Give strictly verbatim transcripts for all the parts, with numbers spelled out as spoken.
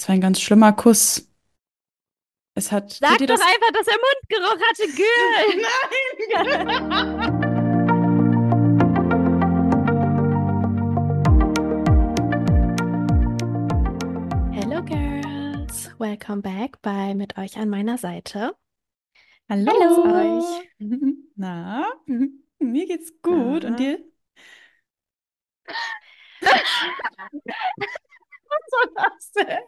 Es war ein ganz schlimmer Kuss. Es hat. Sag doch das? Einfach, dass er Mundgeruch hatte, Gül! Nein! Hello Girls, welcome back bei Mit euch an meiner Seite. Hallo, Hallo. euch. Na, mir geht's gut. Na. Und dir? So das denn?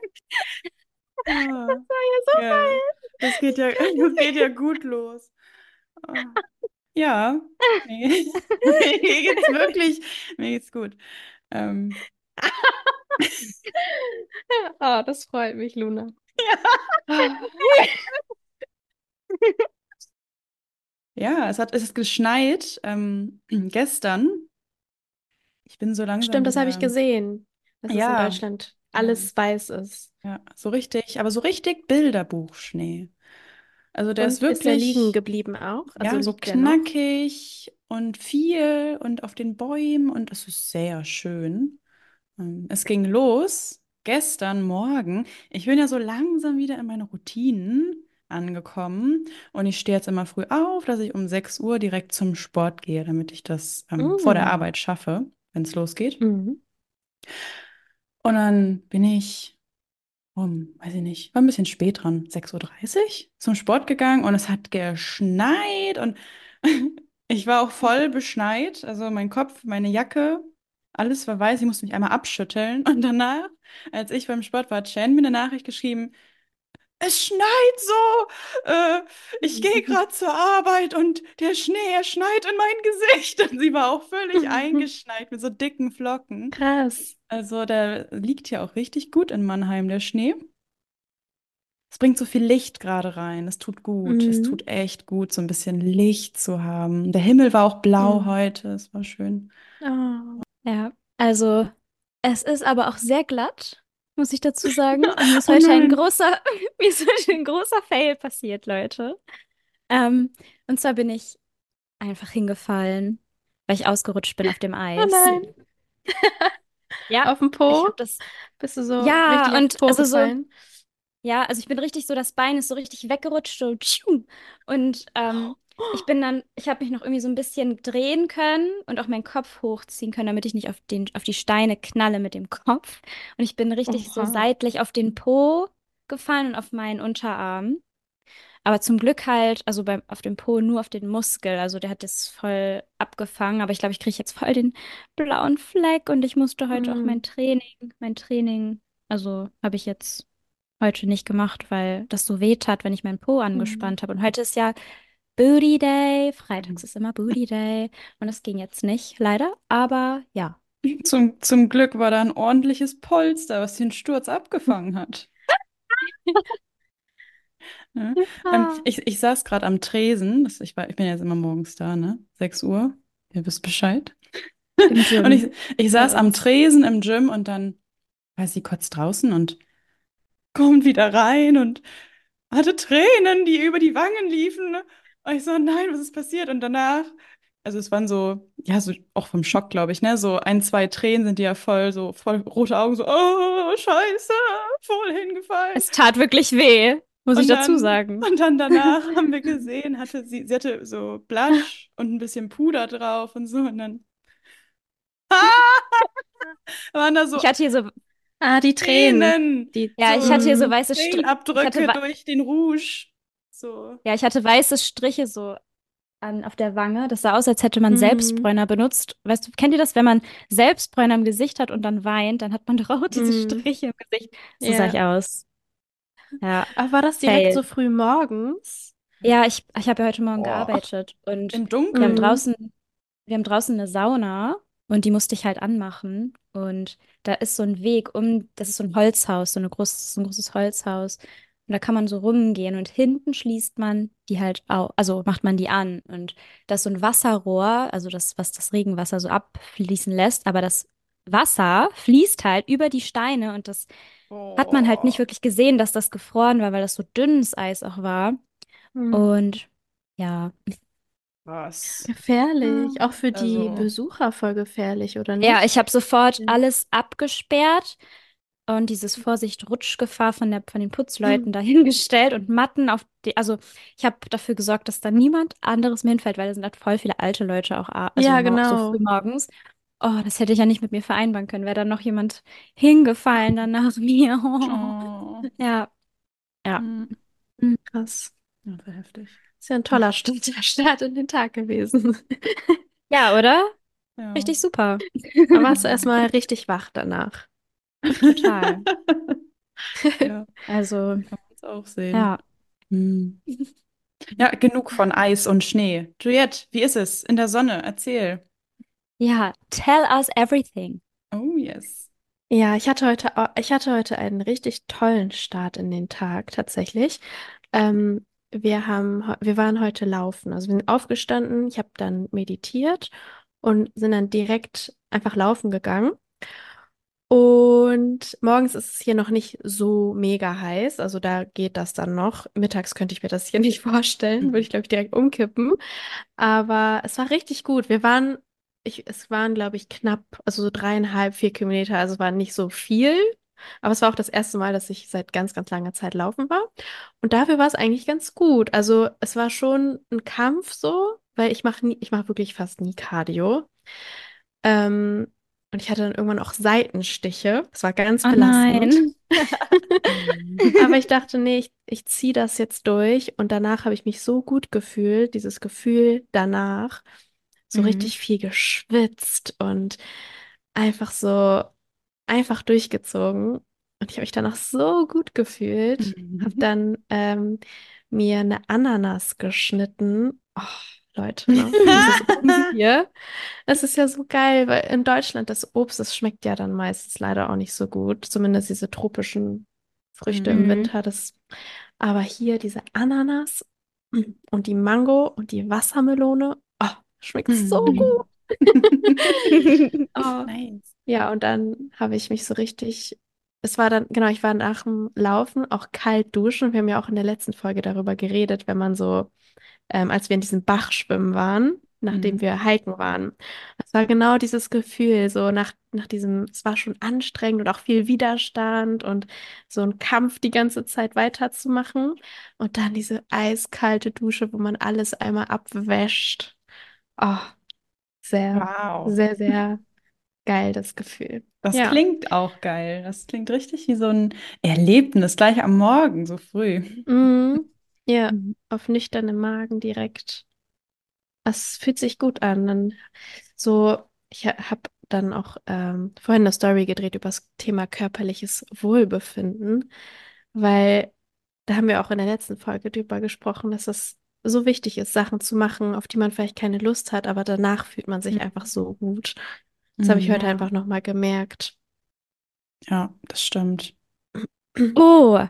Oh. Das war ja so ja. geil. Das geht ja, das geht ja gut los. Oh. Ja, mir geht's, mir geht's wirklich, mir geht's gut. Ähm. Oh, das freut mich, Luna. Ja, ja es hat es ist geschneit ähm, gestern. Ich bin so langsam. Stimmt, das habe ich gesehen. Dass ja. es in Deutschland alles weiß ist. Ja, so richtig, aber so richtig Bilderbuchschnee. Also der und ist wirklich ist der liegen geblieben auch. Also ja, so knackig und viel und auf den Bäumen und es ist sehr schön. Es ging los gestern Morgen. Ich bin ja so langsam wieder in meine Routinen angekommen und ich stehe jetzt immer früh auf, dass ich um sechs Uhr direkt zum Sport gehe, damit ich das ähm, mm. vor der Arbeit schaffe, wenn es losgeht. Mm. Und dann bin ich um, weiß ich nicht, war ein bisschen spät dran, sechs Uhr dreißig zum Sport gegangen und es hat geschneit und ich war auch voll beschneit, also mein Kopf, meine Jacke. Alles war weiß, ich musste mich einmal abschütteln. Und danach, als ich beim Sport war, hat Shan mir eine Nachricht geschrieben, es schneit so, äh, ich gehe gerade zur Arbeit und der Schnee, er schneit in mein Gesicht. Und sie war auch völlig eingeschneit mit so dicken Flocken. Krass. Also der liegt ja auch richtig gut in Mannheim, der Schnee. Es bringt so viel Licht gerade rein, es tut gut, mhm. es tut echt gut, so ein bisschen Licht zu haben. Der Himmel war auch blau mhm. heute, es war schön. Oh. Ja, also es ist aber auch sehr glatt, muss ich dazu sagen. Mir ist, oh heute, ein großer, mir ist heute ein großer Fail passiert, Leute. Ähm, und zwar bin ich einfach hingefallen, weil ich ausgerutscht bin auf dem Eis. Oh nein. Ja, auf dem Po? Das, bist du so ja, richtig und auf den Po also gefallen? So, ja, also ich bin richtig so, das Bein ist so richtig weggerutscht. So, und ähm, ich bin dann, ich habe mich noch irgendwie so ein bisschen drehen können und auch meinen Kopf hochziehen können, damit ich nicht auf, den, auf die Steine knalle mit dem Kopf. Und ich bin richtig Oha. so seitlich auf den Po gefallen und auf meinen Unterarm. Aber zum Glück halt, also beim, auf dem Po nur auf den Muskel. Also der hat das voll abgefangen. Aber ich glaube, ich kriege jetzt voll den blauen Fleck und ich musste heute mhm. auch mein Training, mein Training, also habe ich jetzt heute nicht gemacht, weil das so weh tat, wenn ich meinen Po angespannt mhm. habe. Und heute ist ja Booty Day, freitags ist immer Booty Day und das ging jetzt nicht, leider, aber ja. Zum, zum Glück war da ein ordentliches Polster, was den Sturz abgefangen hat. ja. ähm, ich, ich saß gerade am Tresen, das, ich, war, ich bin jetzt immer morgens da, ne? sechs Uhr, ihr wisst Bescheid. Und ich, ich saß ja. am Tresen im Gym und dann war sie kurz draußen und kommt wieder rein und hatte Tränen, die über die Wangen liefen, ne? Und ich so, nein, was ist passiert? Und danach, also es waren so, ja, so auch vom Schock, glaube ich, ne? So ein, zwei Tränen sind die ja voll, so voll rote Augen, so, oh, scheiße, voll hingefallen. Es tat wirklich weh, muss und ich dann, dazu sagen. Und dann danach haben wir gesehen, hatte sie, sie hatte so Blush und ein bisschen Puder drauf und so. Und dann waren da so. Ich hatte hier so. Ah, die Tränen. Tränen die, ja, so ich hatte hier so weiße Tränenabdrücke wa- durch den Rouge. So. Ja, ich hatte weiße Striche so an, auf der Wange. Das sah aus, als hätte man mhm. Selbstbräuner benutzt. Weißt du, kennt ihr das? Wenn man Selbstbräuner im Gesicht hat und dann weint, dann hat man doch auch diese mhm. Striche im Gesicht. So ja. sah ich aus. Ja. Ach, war das direkt hey. so früh morgens? Ja, ich, ich habe ja heute Morgen oh. gearbeitet. Und im Dunkeln? Wir haben draußen, wir haben draußen eine Sauna und die musste ich halt anmachen. Und da ist so ein Weg um, das ist so ein Holzhaus, so, eine groß, so ein großes Holzhaus. Und da kann man so rumgehen und hinten schließt man die halt auch, also macht man die an. Und da ist so ein Wasserrohr, also das, was das Regenwasser so abfließen lässt, aber das Wasser fließt halt über die Steine und das oh. hat man halt nicht wirklich gesehen, dass das gefroren war, weil das so dünnes Eis auch war. Hm. Und ja. Was? Gefährlich, ja. auch für die also. Besucher voll gefährlich, oder nicht? Ja, ich habe sofort alles abgesperrt. Und dieses Vorsicht-Rutschgefahr von der, von den Putzleuten dahingestellt und Matten auf die, also ich habe dafür gesorgt, dass da niemand anderes mehr hinfällt, weil da sind halt voll viele alte Leute auch, also Ja, so genau. früh morgens. Oh, das hätte ich ja nicht mit mir vereinbaren können. Wäre da noch jemand hingefallen dann nach mir. Oh. Ja, ja. Mhm. Mhm. Krass. Ja, war heftig. Ist ja ein toller Start, der Start in den Tag gewesen. Ja, oder? Ja. Richtig super. Da warst du erstmal richtig wach danach. Total. Ja, Also, kann man es auch sehen. ja. Hm. Ja, genug von Eis und Schnee. Juliette, wie ist es in der Sonne? Erzähl. Ja, tell us everything. Oh, yes. Ja, ich hatte heute, au- ich hatte heute einen richtig tollen Start in den Tag tatsächlich. Ähm, wir haben, heu- wir waren heute laufen. Also wir sind aufgestanden, ich habe dann meditiert und sind dann direkt einfach laufen gegangen. Und morgens ist es hier noch nicht so mega heiß, also da geht das dann noch. Mittags könnte ich mir das hier nicht vorstellen, würde ich glaube ich direkt umkippen. Aber es war richtig gut. Wir waren, ich, es waren glaube ich knapp, also so dreieinhalb, vier Kilometer, also war nicht so viel. Aber es war auch das erste Mal, dass ich seit ganz, ganz langer Zeit laufen war. Und dafür war es eigentlich ganz gut. Also es war schon ein Kampf so, weil ich mache nie, ich mache wirklich fast nie Cardio. Ähm, und ich hatte dann irgendwann auch Seitenstiche. Das war ganz Oh belastend. nein. Mhm. Aber ich dachte, nee, ich, ich ziehe das jetzt durch. Und danach habe ich mich so gut gefühlt, dieses Gefühl danach, so Mhm. richtig viel geschwitzt und einfach so, einfach durchgezogen. Und ich habe mich danach so gut gefühlt, habe Mhm. dann ähm, mir eine Ananas geschnitten. Oh, Leute, ne? Dieses Obst hier. Es ist ja so geil, weil in Deutschland das Obst, das schmeckt ja dann meistens leider auch nicht so gut. Zumindest diese tropischen Früchte im Mhm. Winter. Das, aber hier diese Ananas mm, und die Mango und die Wassermelone. Oh, schmeckt so Mhm. gut. Oh, Nice. ja, und dann habe ich mich so richtig. Es war dann, genau, ich war nach dem Laufen auch kalt duschen. Wir haben ja auch in der letzten Folge darüber geredet, wenn man so ähm, als wir in diesem Bach schwimmen waren, nachdem Mhm. wir hiken waren. Es war genau dieses Gefühl, so nach, nach diesem, es war schon anstrengend und auch viel Widerstand und so ein Kampf die ganze Zeit weiterzumachen. Und dann diese eiskalte Dusche, wo man alles einmal abwäscht. Oh, sehr, Wow. sehr, sehr geil, das Gefühl. Das Ja. klingt auch geil. Das klingt richtig wie so ein Erlebnis, gleich am Morgen, so früh. Mhm. Ja, Mhm. auf nüchternem Magen direkt. Es fühlt sich gut an. Dann so, ich habe dann auch ähm, vorhin eine Story gedreht über das Thema körperliches Wohlbefinden, weil da haben wir auch in der letzten Folge drüber gesprochen, dass es so wichtig ist, Sachen zu machen, auf die man vielleicht keine Lust hat, aber danach fühlt man sich einfach so gut. Das habe ich Mhm. heute Ja. einfach nochmal gemerkt. Ja, das stimmt. Oh,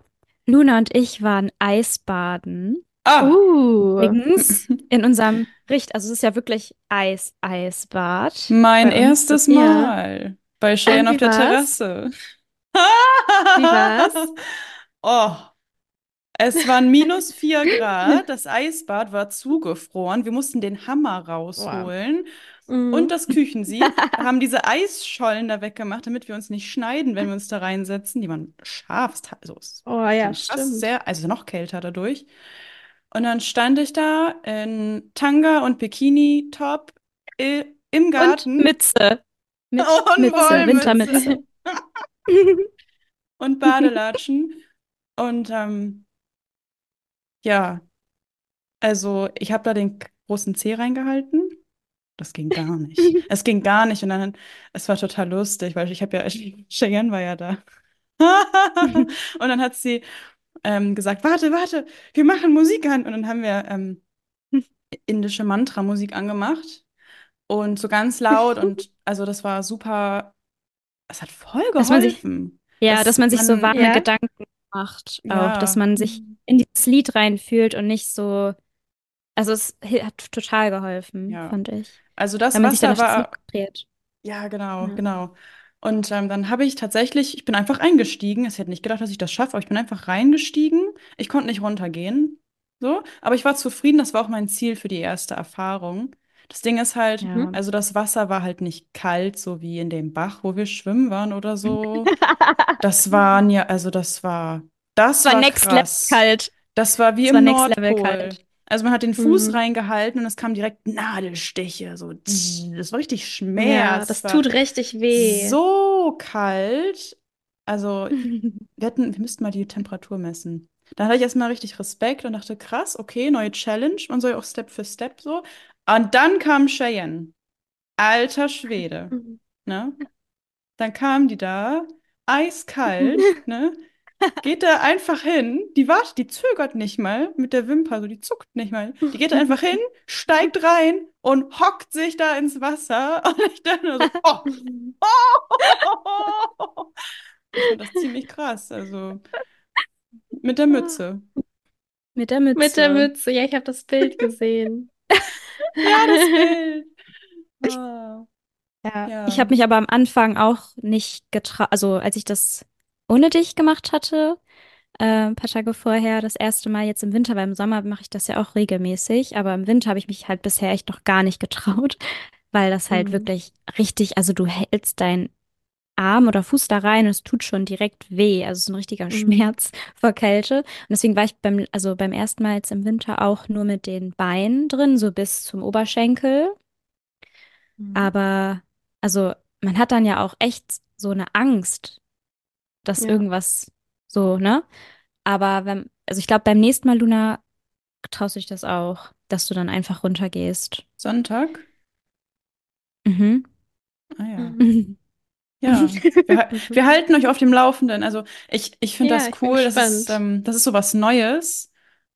Luna und ich waren Eisbaden. Ah! Uh, Übrigens, in unserem Richt, also es ist ja wirklich Eis, Eisbad Mein bei uns. erstes Ja. Mal bei Und Cheyenne auf wie der war's? Terrasse. Wie war's? Oh, es waren minus vier Grad. Das Eisbad war zugefroren. Wir mussten den Hammer Wow. rausholen und Mhm. das Küchensieb. Haben diese Eisschollen da weggemacht, damit wir uns nicht schneiden, wenn wir uns da reinsetzen. Die waren scharf, also es Oh ja, ging fast stimmt. sehr, also noch kälter dadurch. Und dann stand ich da in Tanga und Bikini-Top i- im Und Garten Mütze. Mit und Mütze, Wollmütze Wintermütze. und Badelatschen. Und ähm, ja, also ich habe da den k- großen Zeh reingehalten. Das ging gar nicht. Es ging gar nicht. Und dann, es war total lustig, weil ich habe ja, Cheyenne war ja da. Und dann hat sie ähm, gesagt, warte, warte, wir machen Musik an. Und dann haben wir ähm, indische Mantra-Musik angemacht. Und so ganz laut. Und also das war super, es hat voll Dass man sich, geholfen. ja, dass Das, man sich so man, warme Ja. Gedanken macht auch, dass ja, man sich Mhm. in dieses Lied reinfühlt und nicht so, also es hi- hat total geholfen, ja. fand ich. Also Weil das man sich dann Wasser auf das Lied war, konzentriert. ja, genau, Ja. genau. Und ähm, dann habe ich tatsächlich, ich bin einfach eingestiegen. Ich hätte nicht gedacht, dass ich das schaffe, aber ich bin einfach reingestiegen. Ich konnte nicht runtergehen. So, aber ich war zufrieden, das war auch mein Ziel für die erste Erfahrung. Das Ding ist halt, Ja. also das Wasser war halt nicht kalt, so wie in dem Bach, wo wir schwimmen waren oder so. Das waren ja, also das war, das, das war, war next krass. Level kalt. Das war wie das im war Nordpol. Also man hat den Fuß mhm. reingehalten und es kamen direkt Nadelstiche. So, das war richtig Schmerz. Ja, das war tut richtig weh. So kalt. Also wir hätten, wir müssten mal die Temperatur messen. Da hatte ich erstmal richtig Respekt und dachte, krass, okay, neue Challenge. Man soll ja auch Step für Step so. Und dann kam Cheyenne. Alter Schwede. Mhm. Ne? Dann kamen die da, eiskalt, ne? Geht da einfach hin, die wartet, die zögert nicht mal mit der Wimper, so die zuckt nicht mal. Die geht da einfach hin, steigt rein und hockt sich da ins Wasser. Und ich dachte nur so, oh, oh, oh, oh, oh. Ich fand das ziemlich krass, also mit der Mütze. Mit der Mütze. Mit der Mütze, ja, ich habe das Bild gesehen. Ja, das Bild. Oh. Ja. Ja. Ich habe mich aber am Anfang auch nicht getraut, also als ich das ohne dich gemacht hatte, äh, ein paar Tage vorher, das erste Mal jetzt im Winter, weil im Sommer mache ich das ja auch regelmäßig, aber im Winter habe ich mich halt bisher echt noch gar nicht getraut, weil das halt mhm. wirklich richtig, also du hältst deinen Arm oder Fuß da rein und es tut schon direkt weh, also es ist ein richtiger mhm. Schmerz vor Kälte und deswegen war ich beim, also beim ersten Mal jetzt im Winter auch nur mit den Beinen drin, so bis zum Oberschenkel, mhm. aber also man hat dann ja auch echt so eine Angst, dass ja. irgendwas so, ne? Aber wenn, also ich glaube, beim nächsten Mal, Luna, traust du dich das auch, dass du dann einfach runtergehst. Sonntag? Mhm. Ah ja. Mhm. Ja, wir, wir halten euch auf dem Laufenden. Also ich, ich finde ja, das cool, das ist, ähm, das ist so was Neues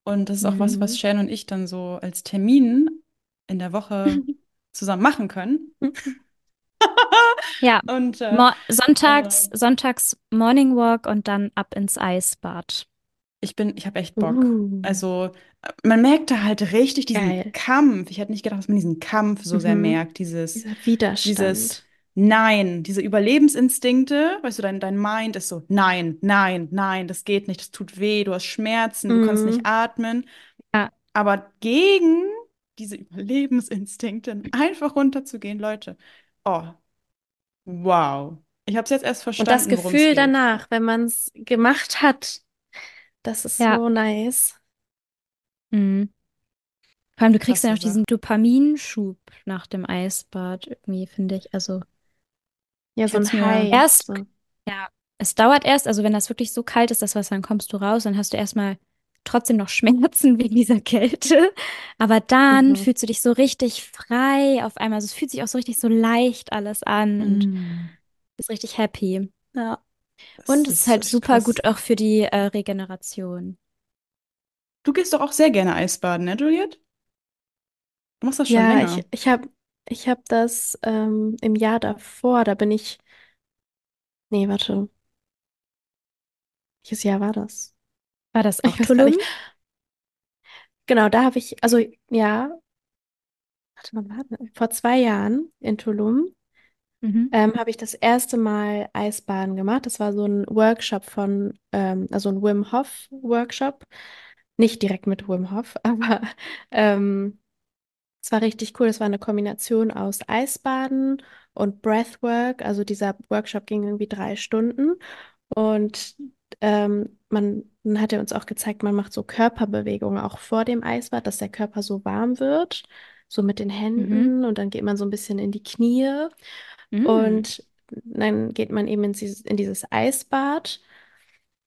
und das ist auch mhm. was, was Shane und ich dann so als Termin in der Woche zusammen machen können. Ja, und, äh, Mo- sonntags, äh, sonntags Morning Walk und dann ab ins Eisbad. Ich bin, ich habe echt Bock. Uh. Also man merkt da halt richtig diesen Geil. Kampf. Ich hätte nicht gedacht, dass man diesen Kampf so mhm. sehr merkt. Dieses Dieser Widerstand. Dieses Nein, diese Überlebensinstinkte. Weißt du, dein, dein Mind ist so, nein, nein, nein, das geht nicht, das tut weh, du hast Schmerzen, mhm. du kannst nicht atmen. Ja. Aber gegen diese Überlebensinstinkte einfach runterzugehen, Leute, oh, wow. Ich habe es jetzt erst verstanden. Und das Gefühl geht. Danach, wenn man es gemacht hat, das ist ja. so nice. Mhm. Vor allem, du kriegst ja noch diesen Dopaminschub nach dem Eisbad irgendwie, finde ich. Also ja, so ein High. Erst, so. Ja, es dauert erst, also wenn das wirklich so kalt ist, das Wasser, dann kommst du raus, dann hast du erstmal trotzdem noch Schmerzen wegen dieser Kälte, aber dann mhm. fühlst du dich so richtig frei auf einmal. Also es fühlt sich auch so richtig so leicht alles an und mhm. bist richtig happy. Ja. Das und es ist halt super krass. Gut auch für die äh, Regeneration. Du gehst doch auch sehr gerne Eisbaden, ne, Juliette? Du machst das schon ja, länger. Ja, ich, ich habe ich hab das ähm, im Jahr davor, da bin ich... Nee, warte. Welches Jahr war das? War das auch Tulum? Genau, da habe ich, also ja, warte mal, warte, vor zwei Jahren in Tulum mhm. ähm, habe ich das erste Mal Eisbaden gemacht. Das war so ein Workshop von, ähm, also ein Wim Hof Workshop. Nicht direkt mit Wim Hof, aber ähm, es war richtig cool. Es war eine Kombination aus Eisbaden und Breathwork. Also dieser Workshop ging irgendwie drei Stunden und ähm, man Dann hat er uns auch gezeigt, man macht so Körperbewegungen auch vor dem Eisbad, dass der Körper so warm wird, so mit den Händen mhm. und dann geht man so ein bisschen in die Knie mhm. und dann geht man eben in dieses, in dieses Eisbad,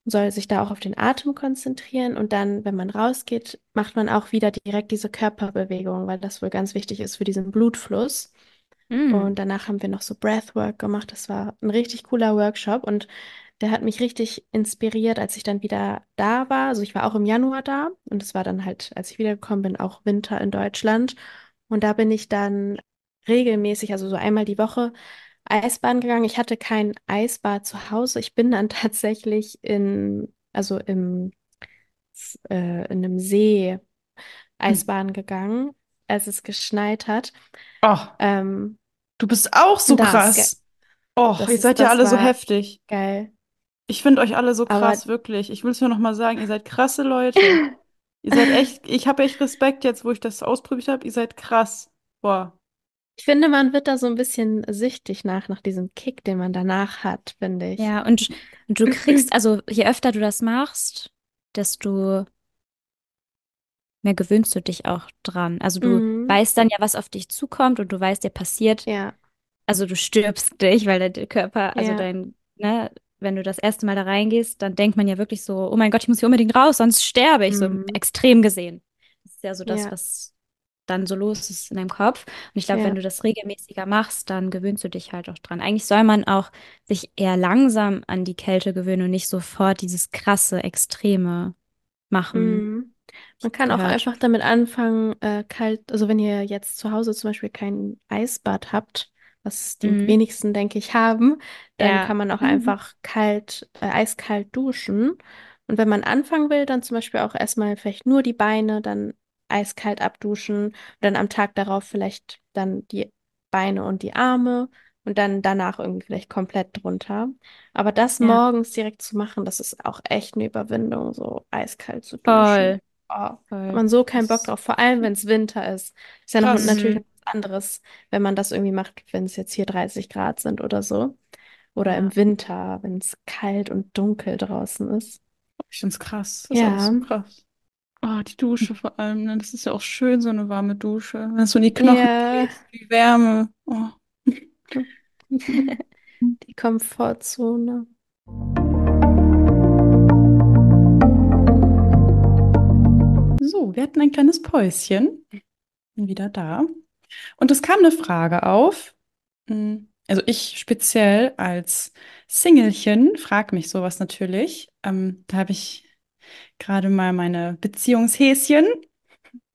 soll sich da auch auf den Atem konzentrieren und dann, wenn man rausgeht, macht man auch wieder direkt diese Körperbewegung, weil das wohl ganz wichtig ist für diesen Blutfluss. Mhm. Und danach haben wir noch so Breathwork gemacht, das war ein richtig cooler Workshop und der hat mich richtig inspiriert, als ich dann wieder da war. Also ich war auch im Januar da und es war dann halt, als ich wiedergekommen bin, auch Winter in Deutschland. Und da bin ich dann regelmäßig, also so einmal die Woche, Eisbaden gegangen. Ich hatte kein Eisbad zu Hause. Ich bin dann tatsächlich in, also im, äh, in einem See Eisbaden hm. gegangen, als es geschneit hat. Oh, ähm, du bist auch so krass. Ge- oh, ihr seid ja alle so heftig. Geil. Ich finde euch alle so krass, aber wirklich. Ich will es nur noch mal sagen, ihr seid krasse Leute. Ihr seid echt, ich habe echt Respekt jetzt, wo ich das ausprobiert habe. Ihr seid krass. Boah. Ich finde, man wird da so ein bisschen süchtig nach, nach diesem Kick, den man danach hat, finde ich. Ja, und du kriegst, also je öfter du das machst, desto mehr gewöhnst du dich auch dran. Also du Mhm. weißt dann ja, was auf dich zukommt und du weißt, dir passiert, Ja, also du stirbst nicht, weil der Körper, also ja, dein, ne, wenn du das erste Mal da reingehst, dann denkt man ja wirklich so, oh mein Gott, ich muss hier unbedingt raus, sonst sterbe ich, so im Mhm. extrem gesehen. Das ist ja so das, ja, was dann so los ist in deinem Kopf. Und ich glaube, wenn ja, du das regelmäßiger machst, dann gewöhnst du dich halt auch dran. Eigentlich soll man auch sich eher langsam an die Kälte gewöhnen und nicht sofort dieses krasse, extreme machen. Mhm. Man Ich kann auch gehört. einfach damit anfangen, äh, kalt, also wenn ihr jetzt zu Hause zum Beispiel kein Eisbad habt, was die Mhm. wenigsten, denke ich, haben, dann Ja. kann man auch Mhm. einfach kalt, äh, eiskalt duschen. Und wenn man anfangen will, dann zum Beispiel auch erstmal vielleicht nur die Beine, dann eiskalt abduschen und dann am Tag darauf vielleicht dann die Beine und die Arme und dann danach irgendwie vielleicht komplett drunter. Aber das Ja, morgens direkt zu machen, das ist auch echt eine Überwindung, so eiskalt zu duschen. voll, Oh, hat voll. man so keinen Bock Das drauf, vor allem wenn es Winter ist. Ist ja noch krass. natürlich Mhm. noch was anderes, wenn man das irgendwie macht, wenn es jetzt hier dreißig Grad sind oder so. Oder Ja, im Winter, wenn es kalt und dunkel draußen ist. Ich finde es krass. Das ist alles Ja, so krass. Ah, die Dusche vor allem. Ne? Das ist ja auch schön, so eine warme Dusche. Wenn es so in die Knochen ja, geht, die Wärme. Oh. die Komfortzone. So, wir hatten ein kleines Päuschen. Bin wieder da. Und es kam eine Frage auf. Hm, Also ich speziell als Singelchen frage mich sowas natürlich. Ähm, da habe ich gerade mal meine Beziehungshäschen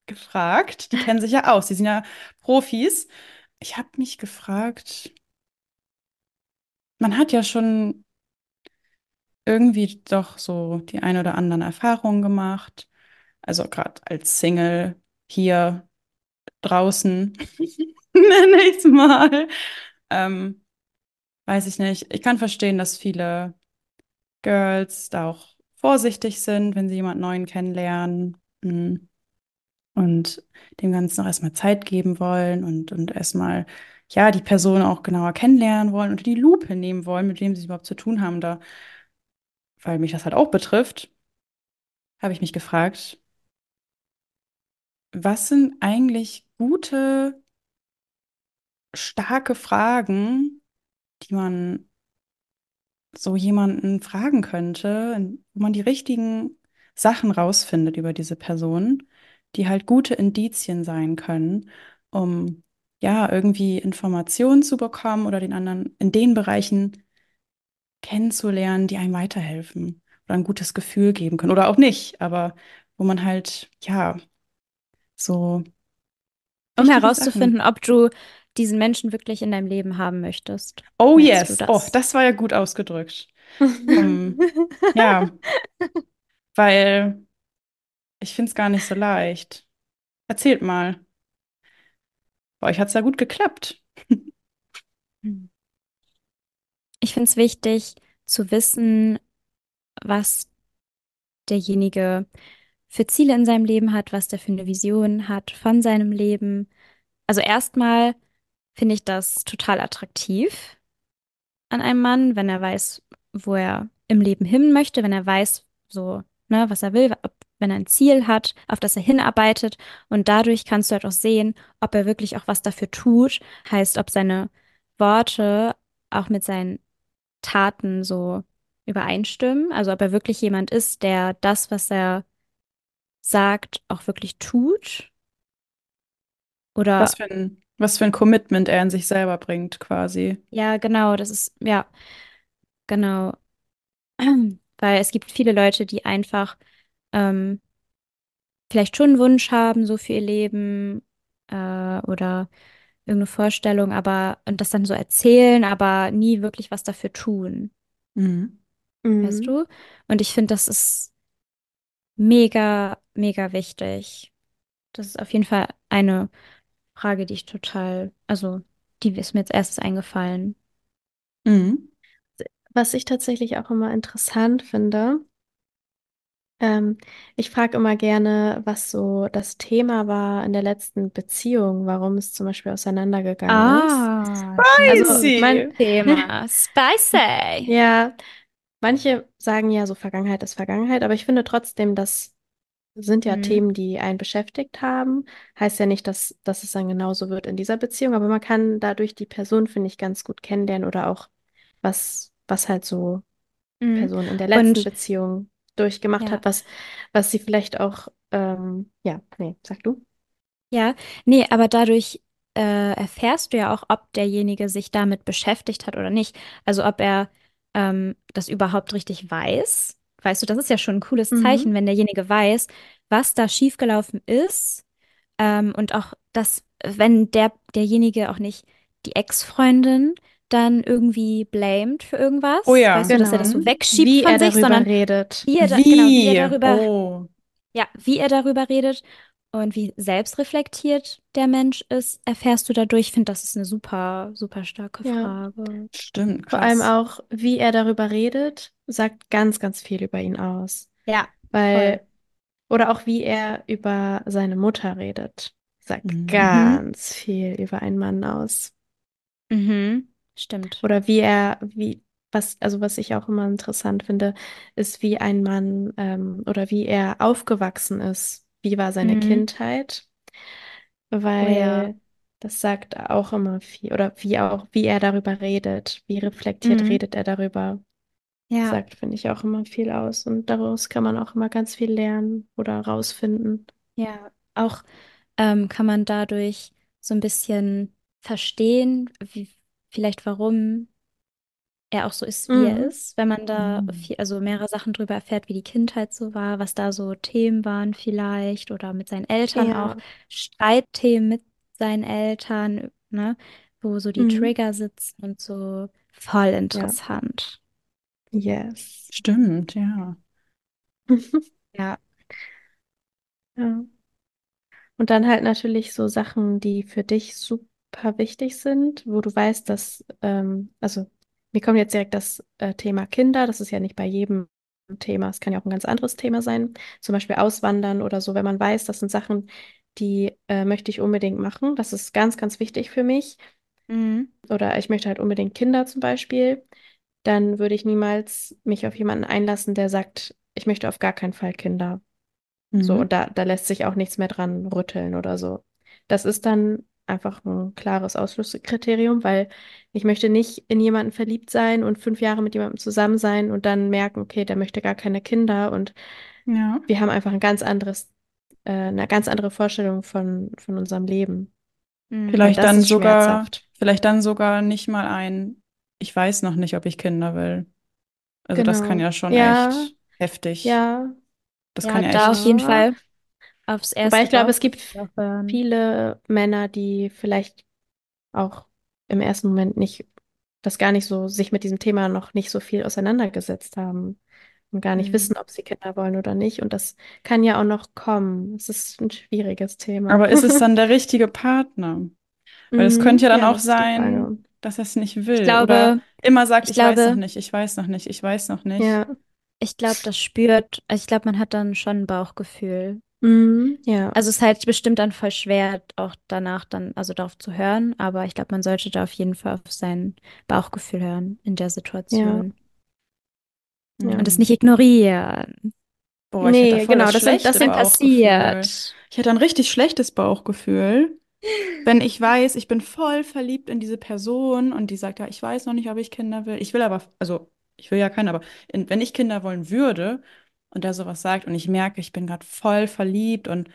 gefragt. Die kennen sich ja aus, die sind ja Profis. Ich habe mich gefragt, man hat ja schon irgendwie doch so die ein oder anderen Erfahrungen gemacht. Also gerade als Single hier draußen, nenne ich es mal. Ähm, Weiß ich nicht. Ich kann verstehen, dass viele Girls da auch vorsichtig sind, wenn sie jemanden Neuen kennenlernen. Mm. Und dem Ganzen auch erstmal Zeit geben wollen und, und erstmal, ja, die Person auch genauer kennenlernen wollen und die Lupe nehmen wollen, mit wem sie überhaupt zu tun haben. Da, weil mich das halt auch betrifft, habe ich mich gefragt, was sind eigentlich gute, starke Fragen, die man so jemanden fragen könnte, in- wo man die richtigen Sachen rausfindet über diese Person, die halt gute Indizien sein können, um ja irgendwie Informationen zu bekommen oder den anderen in den Bereichen kennenzulernen, die einem weiterhelfen oder ein gutes Gefühl geben können oder auch nicht, aber wo man halt ja so Um wichtige Sachen. herauszufinden, ob du diesen Menschen wirklich in deinem Leben haben möchtest, Oh meinst du yes, oh, das? das war ja gut ausgedrückt. Ähm, Ja, weil ich finde es gar nicht so leicht. Erzählt mal. Bei euch hat es ja gut geklappt. Hm. Ich finde es wichtig zu wissen, was derjenige für Ziele in seinem Leben hat, was der für eine Vision hat von seinem Leben. Also erstmal finde ich das total attraktiv an einem Mann, wenn er weiß, wo er im Leben hin möchte, wenn er weiß, so, ne, was er will, ob, wenn er ein Ziel hat, auf das er hinarbeitet. Und dadurch kannst du halt auch sehen, ob er wirklich auch was dafür tut, heißt, ob seine Worte auch mit seinen Taten so übereinstimmen. Also ob er wirklich jemand ist, der das, was er sagt, auch wirklich tut. Was Oder für ein, was für ein Commitment er in sich selber bringt, quasi. ja, genau, das ist, ja, genau. Weil es gibt viele Leute, die einfach ähm, vielleicht schon einen Wunsch haben, so für ihr Leben äh, oder irgendeine Vorstellung, aber und das dann so erzählen, aber nie wirklich was dafür tun, Mhm. weißt Mhm. du? Und ich finde, das ist mega, mega wichtig. Das ist auf jeden Fall eine Frage, die ich total, also die ist mir jetzt erstes eingefallen. Mhm. Was ich tatsächlich auch immer interessant finde, Ähm, ich frage immer gerne, was so das Thema war in der letzten Beziehung, warum es zum Beispiel auseinandergegangen ist. Ah, Also mein, Spicy. Thema. Spicy. ja, manche sagen ja so, Vergangenheit ist Vergangenheit, aber ich finde trotzdem, das sind ja Hm. Themen, die einen beschäftigt haben. Heißt ja nicht, dass, dass es dann genauso wird in dieser Beziehung, aber man kann dadurch die Person, finde ich, ganz gut kennenlernen oder auch was, was halt so Mm. Person in der letzten Und Beziehung durchgemacht ja, hat, was, was sie vielleicht auch, ähm, ja, nee, sag du. ja, nee, aber dadurch äh, erfährst du ja auch, ob derjenige sich damit beschäftigt hat oder nicht. Also ob er ähm, das überhaupt richtig weiß. Weißt du, das ist ja schon ein cooles Zeichen, Mhm. wenn derjenige weiß, was da schiefgelaufen ist. Ähm, und auch das, wenn der, derjenige auch nicht die Ex-Freundin dann irgendwie blamet für Oh irgendwas, ja. weißt du, dass er das Genau. so wegschiebt Wie von er sich, darüber sondern redet. wie er da, genau, wie er Wie? darüber, Oh. ja, wie er darüber redet und wie selbstreflektiert der Mensch ist, erfährst du dadurch. Ich finde, das ist eine super, super starke Ja. Frage. Stimmt, Vor allem krass. auch, wie er darüber redet, sagt ganz, ganz viel über ihn aus. Ja, voll. Weil, oder auch wie er über seine Mutter redet, sagt Mhm. ganz viel über einen Mann aus. Mhm, stimmt. Oder wie er, wie, was, also was ich auch immer interessant finde, ist, wie ein Mann ähm, oder wie er aufgewachsen ist. Wie war seine Mhm. Kindheit? Oh ja. Weil das sagt auch immer viel. Oder wie auch, wie er darüber redet, wie reflektiert Mhm. redet er darüber, Ja. sagt, finde ich, auch immer viel aus. Und daraus kann man auch immer ganz viel lernen oder rausfinden. Ja, auch ähm, kann man dadurch so ein bisschen verstehen, wie, vielleicht warum er auch so ist, wie er Mhm. ist, wenn man da Mhm. viel, also mehrere Sachen drüber erfährt, wie die Kindheit so war, was da so Themen waren vielleicht oder mit seinen Eltern auch, Ja. Streitthemen mit seinen Eltern, ne, wo so die Mhm. Trigger sitzen und so. Voll Ja. interessant. Yes. Stimmt, ja. Ja. Ja. Und dann halt natürlich so Sachen, die für dich super wichtig sind, wo du weißt, dass, ähm, also mir kommt jetzt direkt das äh, Thema Kinder, das ist ja nicht bei jedem Thema, es kann ja auch ein ganz anderes Thema sein, zum Beispiel Auswandern oder so, wenn man weiß, das sind Sachen, die äh, möchte ich unbedingt machen, das ist ganz, ganz wichtig für mich Mhm. oder ich möchte halt unbedingt Kinder zum Beispiel, dann würde ich niemals mich auf jemanden einlassen, der sagt, ich möchte auf gar keinen Fall Kinder. So, und Mhm. da, da lässt sich auch nichts mehr dran rütteln oder so. Das ist dann einfach ein klares Ausschlusskriterium, weil ich möchte nicht in jemanden verliebt sein und fünf Jahre mit jemandem zusammen sein und dann merken, okay, der möchte gar keine Kinder und Ja. wir haben einfach ein ganz anderes, äh, eine ganz andere Vorstellung von, von unserem Leben. Mhm. Und Vielleicht das dann ist sogar, schmerzhaft. vielleicht dann sogar nicht mal ein, ich weiß noch nicht, ob ich Kinder will. Also das kann Genau. ja schon Ja, echt heftig. ja, Das kann Ja, ja da echt. auf jeden ja. Fall aufs Wobei erste ich glaube, es gibt Bauchgefühl auch hören. viele Männer, die vielleicht auch im ersten Moment nicht, das gar nicht so, sich mit diesem Thema noch nicht so viel auseinandergesetzt haben und gar nicht Mhm. wissen, ob sie Kinder wollen oder nicht. Und das kann ja auch noch kommen. Es ist ein schwieriges Thema. Aber ist es dann der richtige Partner? Weil es Mhm. könnte ja dann Ja, auch das ist die sein, Frage. dass er es nicht Ich will oder glaube, immer sagt, ich ich weiß noch glaube, nicht, ich weiß noch nicht, ich weiß noch nicht. Ja. ich glaube, das spürt, also ich glaube, man hat dann schon ein Bauchgefühl. Mhm. Ja. Also es ist halt bestimmt dann voll schwer, auch danach dann, also darauf zu hören, aber ich glaube, man sollte da auf jeden Fall auf sein Bauchgefühl hören in der Ja. Situation Ja. und es nicht Mhm. ignorieren. Boah, ich hätte da Nee, voll genau, das das sind, das schlechte sind, Bauchgefühl. Passiert. Ich hätte ein richtig schlechtes Bauchgefühl, wenn ich weiß, ich bin voll verliebt in diese Person und die sagt, ja, ich weiß noch nicht, ob ich Kinder will. Ich will aber, also ich will ja keinen, aber in, wenn ich Kinder wollen würde und der sowas sagt und ich merke, ich bin gerade voll verliebt und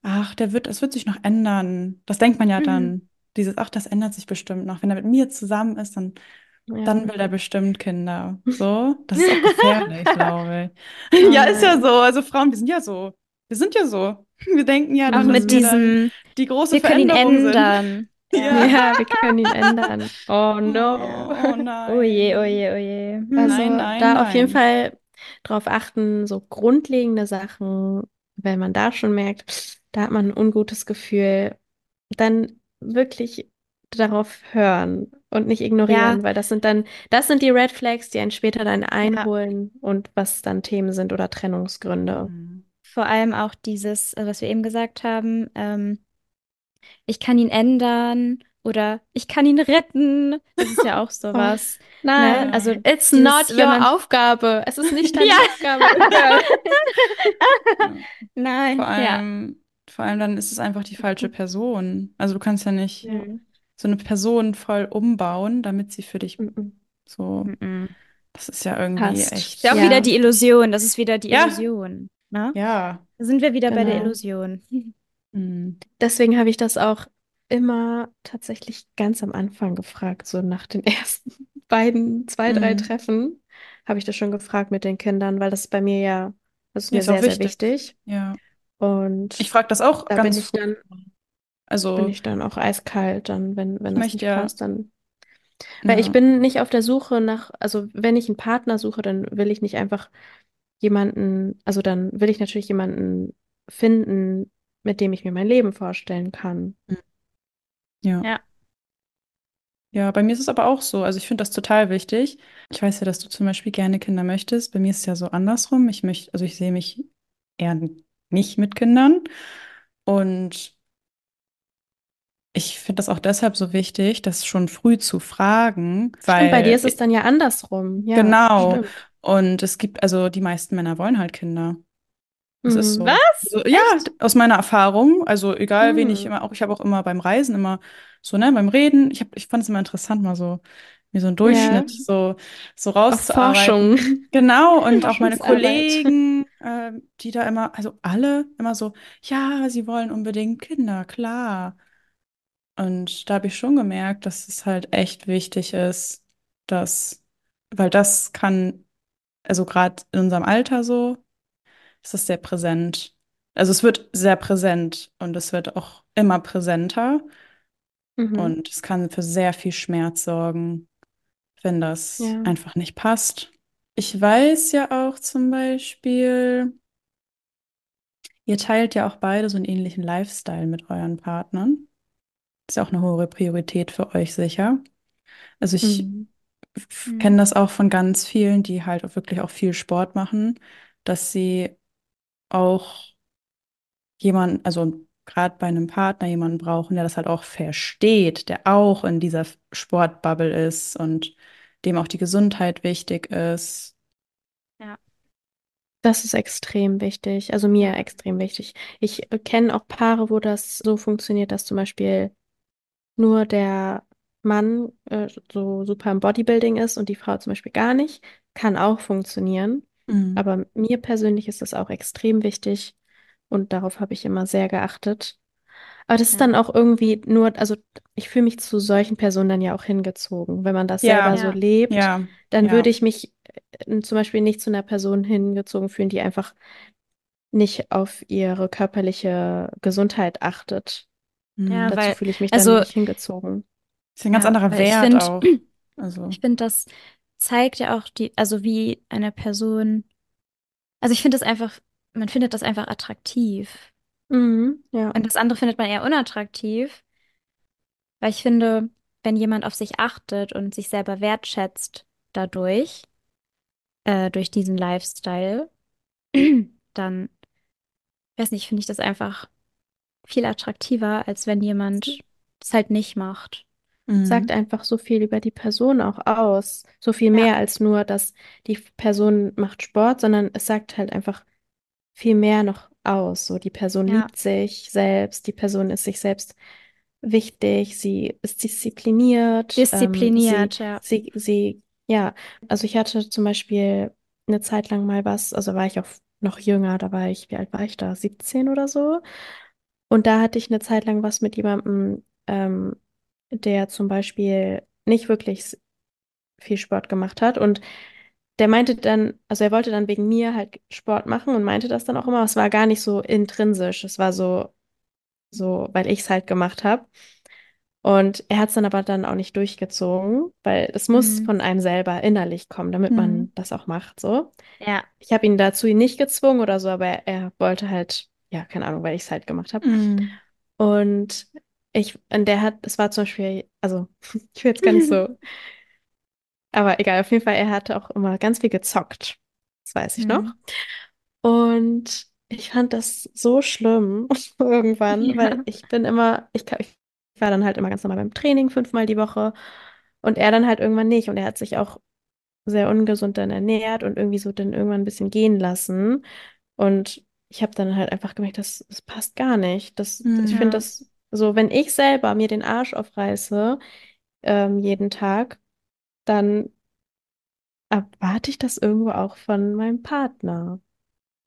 ach, der wird, es wird sich noch ändern. Das denkt man ja Mhm. dann. Dieses, ach, das ändert sich bestimmt noch. Wenn er mit mir zusammen ist, dann, Ja. dann will er bestimmt Kinder. So, das ist auch gefährlich, glaube ich. Oh Ja, ist ja nein. so. Also Frauen, wir sind ja so. Wir sind ja so. Wir denken ja Auch dann, dass mit wir Mhm. dann diesem, die große wir können ihn Veränderung sind. ändern. Ja. Ja. Ja, wir können ihn ändern. Oh no. Oh, oh Oh je, oh nein. je, oh je. Also Nein, nein, da auf jeden nein. Fall drauf achten, so grundlegende Sachen, wenn man da schon merkt, da hat man ein ungutes Gefühl, dann wirklich darauf hören und nicht ignorieren, Ja, weil das sind dann, das sind die Red Flags, die einen später dann ja. einholen und was dann Themen sind oder Trennungsgründe. Mhm. Vor allem auch dieses, äh, was wir eben gesagt haben, ähm, ich kann ihn ändern oder ich kann ihn retten. Das ist ja auch Oh, sowas. Nein, Ne? Also it's not dieses, wenn your man. Aufgabe. Es ist nicht deine Ja. Aufgabe. Ja. Vor Nein, ja. allem, vor allem dann ist es einfach die falsche Person. Also du kannst ja nicht Mhm. so eine Person voll umbauen, damit sie für dich Mhm. so, Mhm. das ist ja irgendwie Passt. Ist ja echt, auch wieder Ja, die Illusion. Das ist wieder die ja, Illusion. Ne? ja, Da sind wir wieder bei der genau. Illusion. Mhm. Deswegen habe ich das auch immer tatsächlich ganz am Anfang gefragt, so nach den ersten beiden, zwei, drei Mhm. Treffen, habe ich das schon gefragt mit den Kindern, weil das ist bei mir ja, das ist Ja, mir ist auch sehr, sehr wichtig. wichtig. Ja. Ich Und frage das auch da bin ganz ich früh. dann, bin Also, ich dann auch eiskalt, dann, wenn, wenn ich das möchte nicht ja, passt, dann. Weil ich ja, bin nicht auf der Suche nach, also wenn ich einen Partner suche, dann will ich nicht einfach jemanden, also dann will ich natürlich jemanden finden, mit dem ich mir mein Leben vorstellen kann. Mhm. ja. Ja. Ja, bei mir ist es aber auch so. Also ich finde das total wichtig. Ich weiß ja, dass du zum Beispiel gerne Kinder möchtest. Bei mir ist es ja so andersrum. Ich möchte, also ich sehe mich eher n- nicht mit Kindern. Und ich finde das auch deshalb so wichtig, das schon früh zu fragen, Stimmt, bei dir weil ist es dann ja andersrum. Ja, genau. stimmt. Und es gibt, also die meisten Männer wollen halt Kinder. Es ist Mhm. so. Was? Also, ja, Echt? aus meiner Erfahrung, also egal wen ich Mhm. immer, auch ich habe auch immer beim Reisen immer so, ne, beim Reden, ich habe, ich fand es immer interessant, mal so, mir so einen Ja, Durchschnitt so, so auch rauszuarbeiten. Forschung, Genau, und auch meine Forschungsarbeit. Kollegen, ähm, die da immer, also alle immer so, ja, sie wollen unbedingt Kinder, klar. Und da habe ich schon gemerkt, dass es halt echt wichtig ist, dass, weil das kann, also gerade in unserem Alter so, ist das sehr präsent. Also es wird sehr präsent und es wird auch immer präsenter Mhm. und es kann für sehr viel Schmerz sorgen, wenn das Ja. einfach nicht passt. Ich weiß ja auch zum Beispiel, ihr teilt ja auch beide so einen ähnlichen Lifestyle mit euren Partnern. Ist ja auch eine hohe Priorität für euch sicher. Also ich Mhm. kenne Mhm. das auch von ganz vielen, die halt auch wirklich auch viel Sport machen, dass sie auch jemanden, also gerade bei einem Partner jemanden brauchen, der das halt auch versteht, der auch in dieser Sportbubble ist und dem auch die Gesundheit wichtig ist. Ja. Das ist extrem wichtig, also mir Ja. extrem wichtig. Ich kenne auch Paare, wo das so funktioniert, dass zum Beispiel nur der Mann äh, so super im Bodybuilding ist und die Frau zum Beispiel gar nicht, kann auch funktionieren. Mhm. Aber mir persönlich ist das auch extrem wichtig und darauf habe ich immer sehr geachtet. Aber das ist Ja. dann auch irgendwie nur, also ich fühle mich zu solchen Personen dann ja auch hingezogen. Wenn man das selber Ja, so Ja. lebt, ja, dann würde ja, ich mich äh, zum Beispiel nicht zu einer Person hingezogen fühlen, die einfach nicht auf ihre körperliche Gesundheit achtet. Ja, mhm. Dazu weil, fühle ich mich dann also, nicht hingezogen. Ist ja ein ganz ja, anderer weil ich Wert finde, auch. Also, ich finde, das zeigt ja auch die, also wie eine Person, also ich finde das einfach, man findet das einfach attraktiv. Mhm, ja. Und das andere findet man eher unattraktiv, weil ich finde, wenn jemand auf sich achtet und sich selber wertschätzt dadurch, äh, durch diesen Lifestyle, dann, weiß nicht, finde ich das einfach viel attraktiver, als wenn jemand das halt nicht macht. Sagt mhm. einfach so viel über die Person auch aus. So viel Ja, mehr als nur, dass die Person macht Sport, sondern es sagt halt einfach viel mehr noch aus. So, die Person ja, liebt sich selbst, die Person ist sich selbst wichtig, sie ist diszipliniert, ähm, sie, diszipliniert, ja. sie, sie, ja. Also ich hatte zum Beispiel eine Zeit lang mal was, also war ich auch noch jünger, da war ich, wie alt war ich da? siebzehn oder so. Und da hatte ich eine Zeit lang was mit jemandem, ähm, der zum Beispiel nicht wirklich s- viel Sport gemacht hat. Und der meinte dann, also er wollte dann wegen mir halt Sport machen und meinte das dann auch immer. Es war gar nicht so intrinsisch. Es war so, so, weil ich es halt gemacht habe. Und er hat es dann aber dann auch nicht durchgezogen, weil es muss Mhm. von einem selber innerlich kommen, damit man Mhm. das auch macht, so. Ja, Ich habe ihn dazu nicht gezwungen oder so, aber er, er wollte halt, ja, keine Ahnung, weil ich es halt gemacht habe. Mhm. Und Ich, und der hat, es war zum Beispiel, also, ich will jetzt gar nicht so, aber egal, auf jeden Fall, er hatte auch immer ganz viel gezockt. Das weiß ich noch. Mhm. Und ich fand das so schlimm irgendwann, weil Ja. ich bin immer, ich, ka- ich war dann halt immer ganz normal beim Training fünfmal die Woche und er dann halt irgendwann nicht. Und er hat sich auch sehr ungesund dann ernährt und irgendwie so dann irgendwann ein bisschen gehen lassen. Und ich habe dann halt einfach gemerkt, das, das passt gar nicht. Das, ich finde Ja. das so, wenn ich selber mir den Arsch aufreiße, ähm, jeden Tag, dann erwarte ich das irgendwo auch von meinem Partner.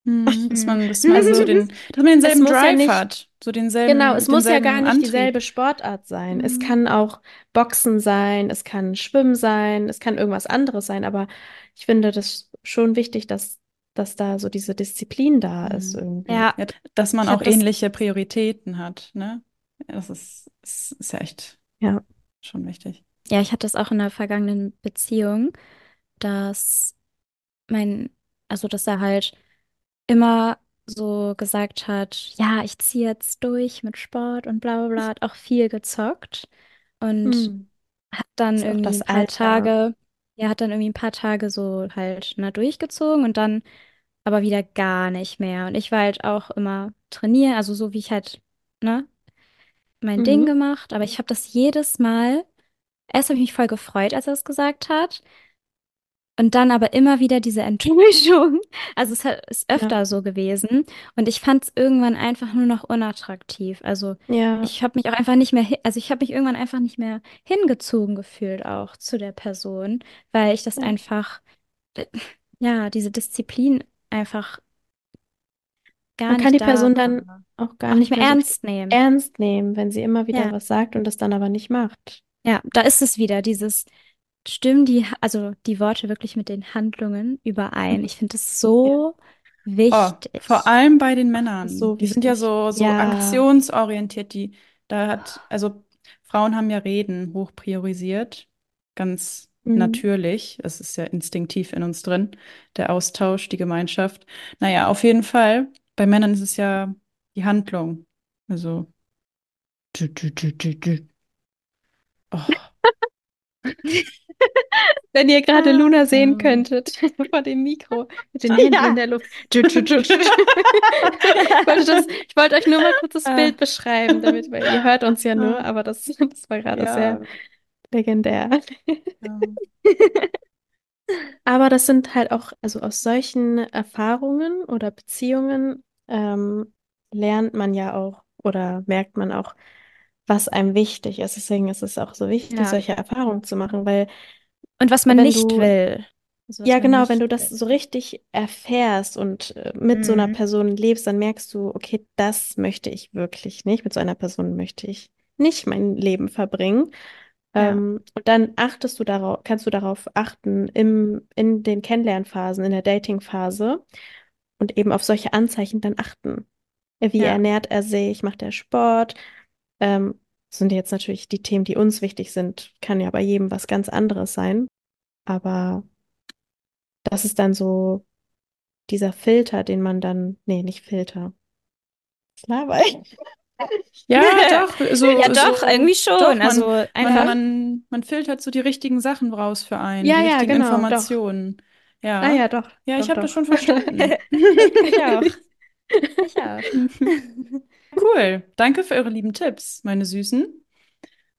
Mhm. Dass man, dass man so den, dass man Es denselben muss ja Drive nicht, hat, so genau, denselben, es muss ja gar denselben nicht Antrieb. dieselbe Sportart sein. Es Mhm. kann auch Boxen sein, es kann Schwimmen sein, es kann irgendwas anderes sein, aber ich finde das schon wichtig, dass, dass da so diese Disziplin da ist Mhm. irgendwie. Ja, Ja, dass man ich auch habe das, ähnliche Prioritäten hat, ne? Ja, Das ist, ist, ist ja echt ja. schon wichtig. ja, ich hatte das auch in der vergangenen Beziehung, dass mein, also dass er halt immer so gesagt hat, ja, ich ziehe jetzt durch mit Sport und bla bla bla, hat auch viel gezockt und Hm. hat dann Ist auch irgendwie das ein paar Alter. Tage, ja, hat dann irgendwie ein paar Tage so halt, na, durchgezogen und dann aber wieder gar nicht mehr. Und ich war halt auch immer trainieren, also so wie ich halt, ne, mein Ding Mhm. gemacht, aber ich habe das jedes Mal, erst habe ich mich voll gefreut, als er das gesagt hat. Und dann aber immer wieder diese Enttäuschung. Also es hat, ist Ja. öfter so gewesen. Und ich fand es irgendwann einfach nur noch unattraktiv. Also Ja. ich habe mich auch einfach nicht mehr, hi- also ich habe mich irgendwann einfach nicht mehr hingezogen gefühlt auch zu der Person, weil ich das Ja. einfach, äh, ja, diese Disziplin einfach Man gar kann nicht die da Person dann war. auch gar Auch nicht nicht mehr mehr so ernst nehmen. ernst nehmen, wenn sie immer wieder Ja, was sagt und das dann aber nicht macht. ja, da ist es wieder, dieses Stimmen die, also die Worte wirklich mit den Handlungen überein. Ich finde es Ja. so Oh, vor wichtig. allem bei den Ach, das ist Männern. so Die sind ja wichtig. so, so Ja. aktionsorientiert. Die, da hat, also Frauen haben ja Reden hoch priorisiert. Ganz Mhm. natürlich. Es ist ja instinktiv in uns drin. Der Austausch, die Gemeinschaft. Naja, auf jeden Fall. Bei Männern ist es ja die Handlung. Also. Tü, tü, tü, tü, tü. Oh. Wenn ihr gerade Ah. Luna sehen könntet vor dem Mikro mit den Händen in Ja. der Luft. Tschü, tschü, tschü, tschü. Ich wollte das, ich wollte euch nur mal kurz das Ah. Bild beschreiben, damit, weil ihr hört uns ja nur, Ah. aber das, das war gerade sehr Ja. legendär. Ja. Aber das sind halt auch, also aus solchen Erfahrungen oder Beziehungen ähm, lernt man ja auch oder merkt man auch, was einem wichtig ist. Deswegen ist es auch so wichtig, Ja. solche Erfahrungen zu machen, weil Und was man wenn nicht du, will. Also was ja man genau, wenn nicht du das will. so richtig erfährst und äh, mit so einer Mhm. Person lebst, dann merkst du, okay, das möchte ich wirklich nicht. Mit so einer Person möchte ich nicht mein Leben verbringen. Ja. Ähm, und dann achtest du darauf, kannst du darauf achten im, in den Kennenlernphasen, in der Datingphase und eben auf solche Anzeichen dann achten. Wie Ja. ernährt er sich, macht er Sport? Ähm, das sind jetzt natürlich die Themen, die uns wichtig sind. Kann ja bei jedem was ganz anderes sein. Aber das ist dann so dieser Filter, den man dann, nee, nicht Filter. Das laber ich. Ja, doch, Ja, so, doch, so, irgendwie schon. doch, man, Also man, einfach, Ja? man, man filtert so die richtigen Sachen raus für einen, Ja, die ja, richtigen genau, doch. Informationen. Ah Ja, ja, doch, ja, ich doch, habe das doch. schon verstanden. Ich auch. Ich auch. Cool, danke für eure lieben Tipps, meine Süßen.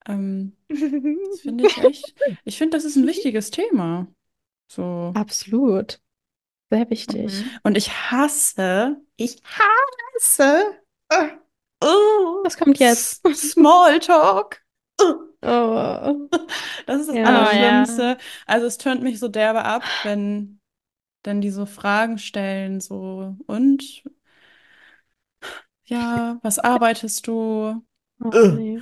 Ähm, Das finde ich echt, ich finde, das ist ein wichtiges Thema. So. Absolut, sehr wichtig. Mhm. Und ich hasse, ich hasse, äh, uh, Was kommt jetzt? S- Smalltalk. Uh. Oh, Das ist das ja. Oh ja. Allerschlimmste. Also es tönt mich so derbe ab, wenn dann die so Fragen stellen, so, und ja, was arbeitest du? Oh, Äh. nee.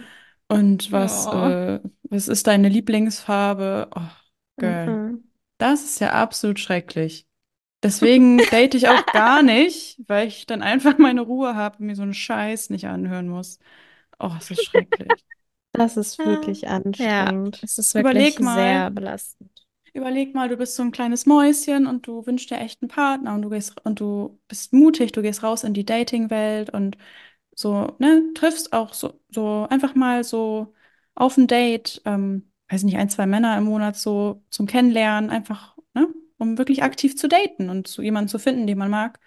Und was, Oh. äh, was ist deine Lieblingsfarbe? Oh, girl. Mhm. Das ist ja absolut schrecklich. Deswegen date ich auch gar nicht, weil ich dann einfach meine Ruhe habe und mir so einen Scheiß nicht anhören muss. Oh, es ist schrecklich. Das ist wirklich Ja, anstrengend. es ist wirklich Überleg mal, sehr belastend. überleg mal, du bist so ein kleines Mäuschen und du wünschst dir echt einen Partner und du gehst und du bist mutig, du gehst raus in die Dating-Welt und so, ne, triffst auch so, so einfach mal so auf ein Date, ähm, weiß nicht, ein, zwei Männer im Monat so zum Kennenlernen, einfach, ne, um wirklich aktiv zu daten und so jemanden zu finden, den man mag.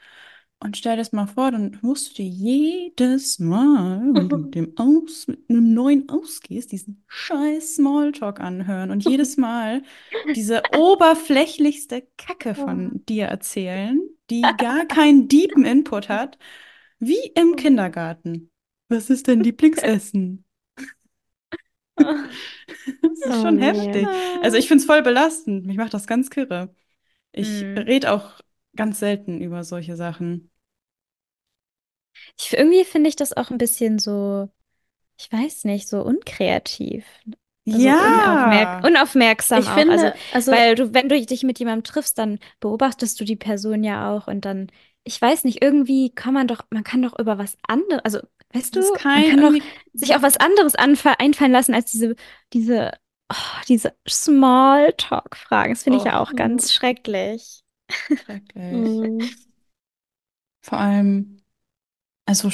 Und stell dir das mal vor, dann musst du dir jedes Mal, wenn du mit dem aus, mit einem neuen ausgehst, diesen scheiß Smalltalk anhören und jedes Mal diese oberflächlichste Kacke von dir erzählen, die gar keinen deepen Input hat, wie im Kindergarten. Was ist denn Lieblingsessen? Das ist schon oh, heftig. Yeah. Also ich finde es voll belastend. Mich macht das ganz kirre. Ich mm. rede auch ganz selten über solche Sachen. Ich, irgendwie finde ich das auch ein bisschen so, ich weiß nicht, so unkreativ. Also ja. Unaufmerk- unaufmerksam ich auch. Finde, also, also, weil du, wenn du dich mit jemandem triffst, dann beobachtest du die Person ja auch und dann, ich weiß nicht, irgendwie kann man doch, man kann doch über was anderes, also weißt du, kein, man kann doch sich auch was anderes anf- einfallen lassen als diese, diese, oh, diese Smalltalk-Fragen. Das finde oh. ich ja auch ganz schrecklich. Schrecklich. Vor allem, also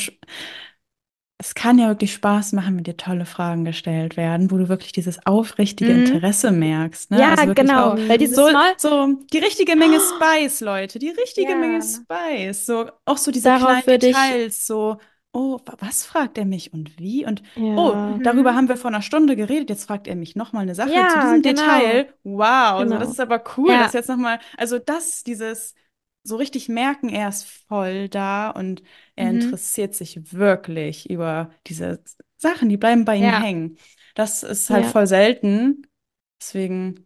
es kann ja wirklich Spaß machen, wenn dir tolle Fragen gestellt werden, wo du wirklich dieses aufrichtige Interesse mm. merkst. Ne? Ja, also genau. Auch, weil dieses so, Small- so die richtige Menge oh. Spice, Leute, die richtige ja. Menge Spice. So, auch so diese Darauf kleinen Details, ich- so oh, was fragt er mich und wie? Und ja. oh, darüber haben wir vor einer Stunde geredet, jetzt fragt er mich nochmal eine Sache ja, zu diesem genau. Detail. Wow, genau. So, das ist aber cool, ja. dass jetzt nochmal, also das, dieses so richtig merken, er ist voll da und er mhm. interessiert sich wirklich über diese Sachen, die bleiben bei ihm ja. hängen. Das ist halt ja. voll selten, deswegen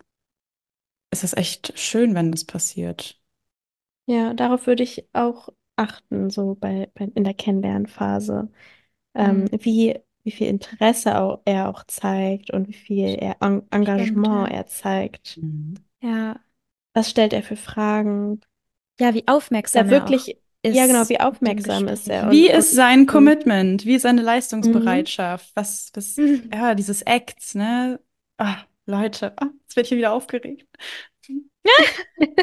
ist es echt schön, wenn das passiert. Ja, darauf würde ich auch achten, so bei, bei in der Kennenlernphase, ähm, mhm. wie, wie viel Interesse auch, er auch zeigt und wie viel er en- Engagement Stimmt. er zeigt. Mhm. Ja. Was stellt er für Fragen? Ja, wie aufmerksam er wirklich ist. Ja, genau, wie aufmerksam ist er. Und, wie ist sein und, Commitment? Wie ist seine Leistungsbereitschaft? Mhm. Was, was mhm. ja, dieses Acts, ne? Ah, Leute, ah, jetzt werde ich hier wieder aufgeregt.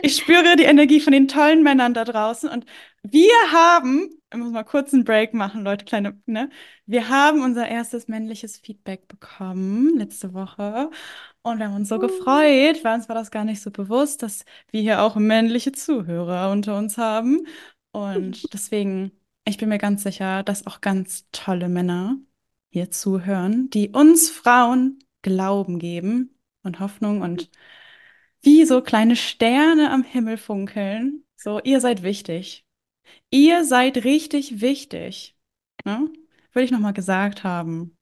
Ich spüre die Energie von den tollen Männern da draußen und wir haben, ich muss mal kurz einen Break machen, Leute, kleine, ne? Wir haben unser erstes männliches Feedback bekommen letzte Woche und wir haben uns so gefreut, weil uns war das gar nicht so bewusst, dass wir hier auch männliche Zuhörer unter uns haben und deswegen, ich bin mir ganz sicher, dass auch ganz tolle Männer hier zuhören, die uns Frauen Glauben geben und Hoffnung und wie so kleine Sterne am Himmel funkeln. So, ihr seid wichtig. Ihr seid richtig wichtig. Ne? Würde ich nochmal gesagt haben.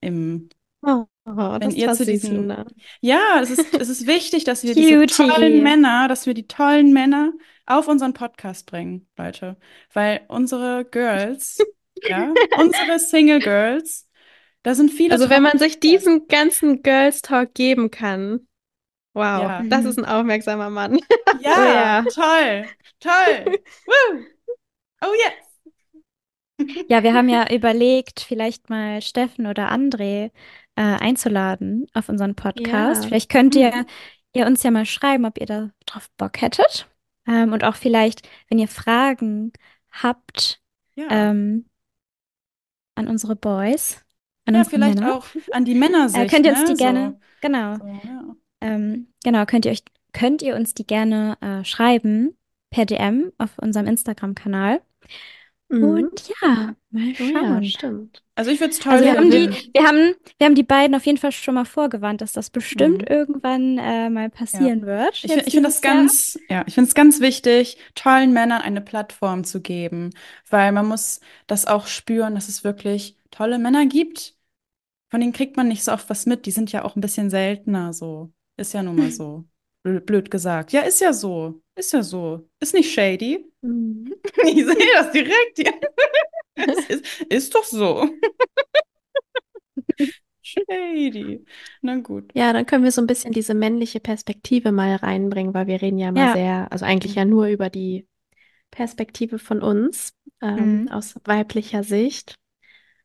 Im, oh, oh, wenn ihr zu diesen, ne? Ja, es ist, es ist wichtig, dass wir diese tollen Männer, dass wir die tollen Männer auf unseren Podcast bringen, Leute. Weil unsere Girls, ja, unsere Single Girls, da sind viele. Also, wenn man sich diesen ganzen Girls Talk geben kann. Wow, ja. Das ist ein aufmerksamer Mann. Ja, oh, ja. toll, toll. Woo. Oh yes. Ja, wir haben ja überlegt, vielleicht mal Steffen oder André äh, einzuladen auf unseren Podcast. Ja. Vielleicht könnt ihr, ihr uns ja mal schreiben, ob ihr da drauf Bock hättet. Ähm, und auch vielleicht, wenn ihr Fragen habt ja. ähm, an unsere Boys. An ja, unsere vielleicht Männer. Auch an die Männersicht. Äh, könnt ihr uns ne? die gerne, so. Genau. So, ja. Ähm, genau, könnt ihr, euch, könnt ihr uns die gerne äh, schreiben per D M auf unserem Instagram-Kanal. Mhm. Und ja, mal schauen. Ja, stimmt. Also ich würde es toll also wir haben die, wir haben Wir haben die beiden auf jeden Fall schon mal vorgewarnt, dass das bestimmt mhm. irgendwann äh, mal passieren ja. wird. Ich, ich finde das ganz, ja, ich finde es ganz wichtig, tollen Männern eine Plattform zu geben, weil man muss das auch spüren, dass es wirklich tolle Männer gibt. Von denen kriegt man nicht so oft was mit. Die sind ja auch ein bisschen seltener so. Ist ja nun mal so. Blöd gesagt. Ja, ist ja so. Ist ja so. Ist nicht shady. Mhm. Ich sehe das direkt. Ja. ist, ist doch so. Shady. Na gut. Ja, dann können wir so ein bisschen diese männliche Perspektive mal reinbringen, weil wir reden ja immer ja. sehr, also eigentlich ja nur über die Perspektive von uns ähm, mhm. aus weiblicher Sicht.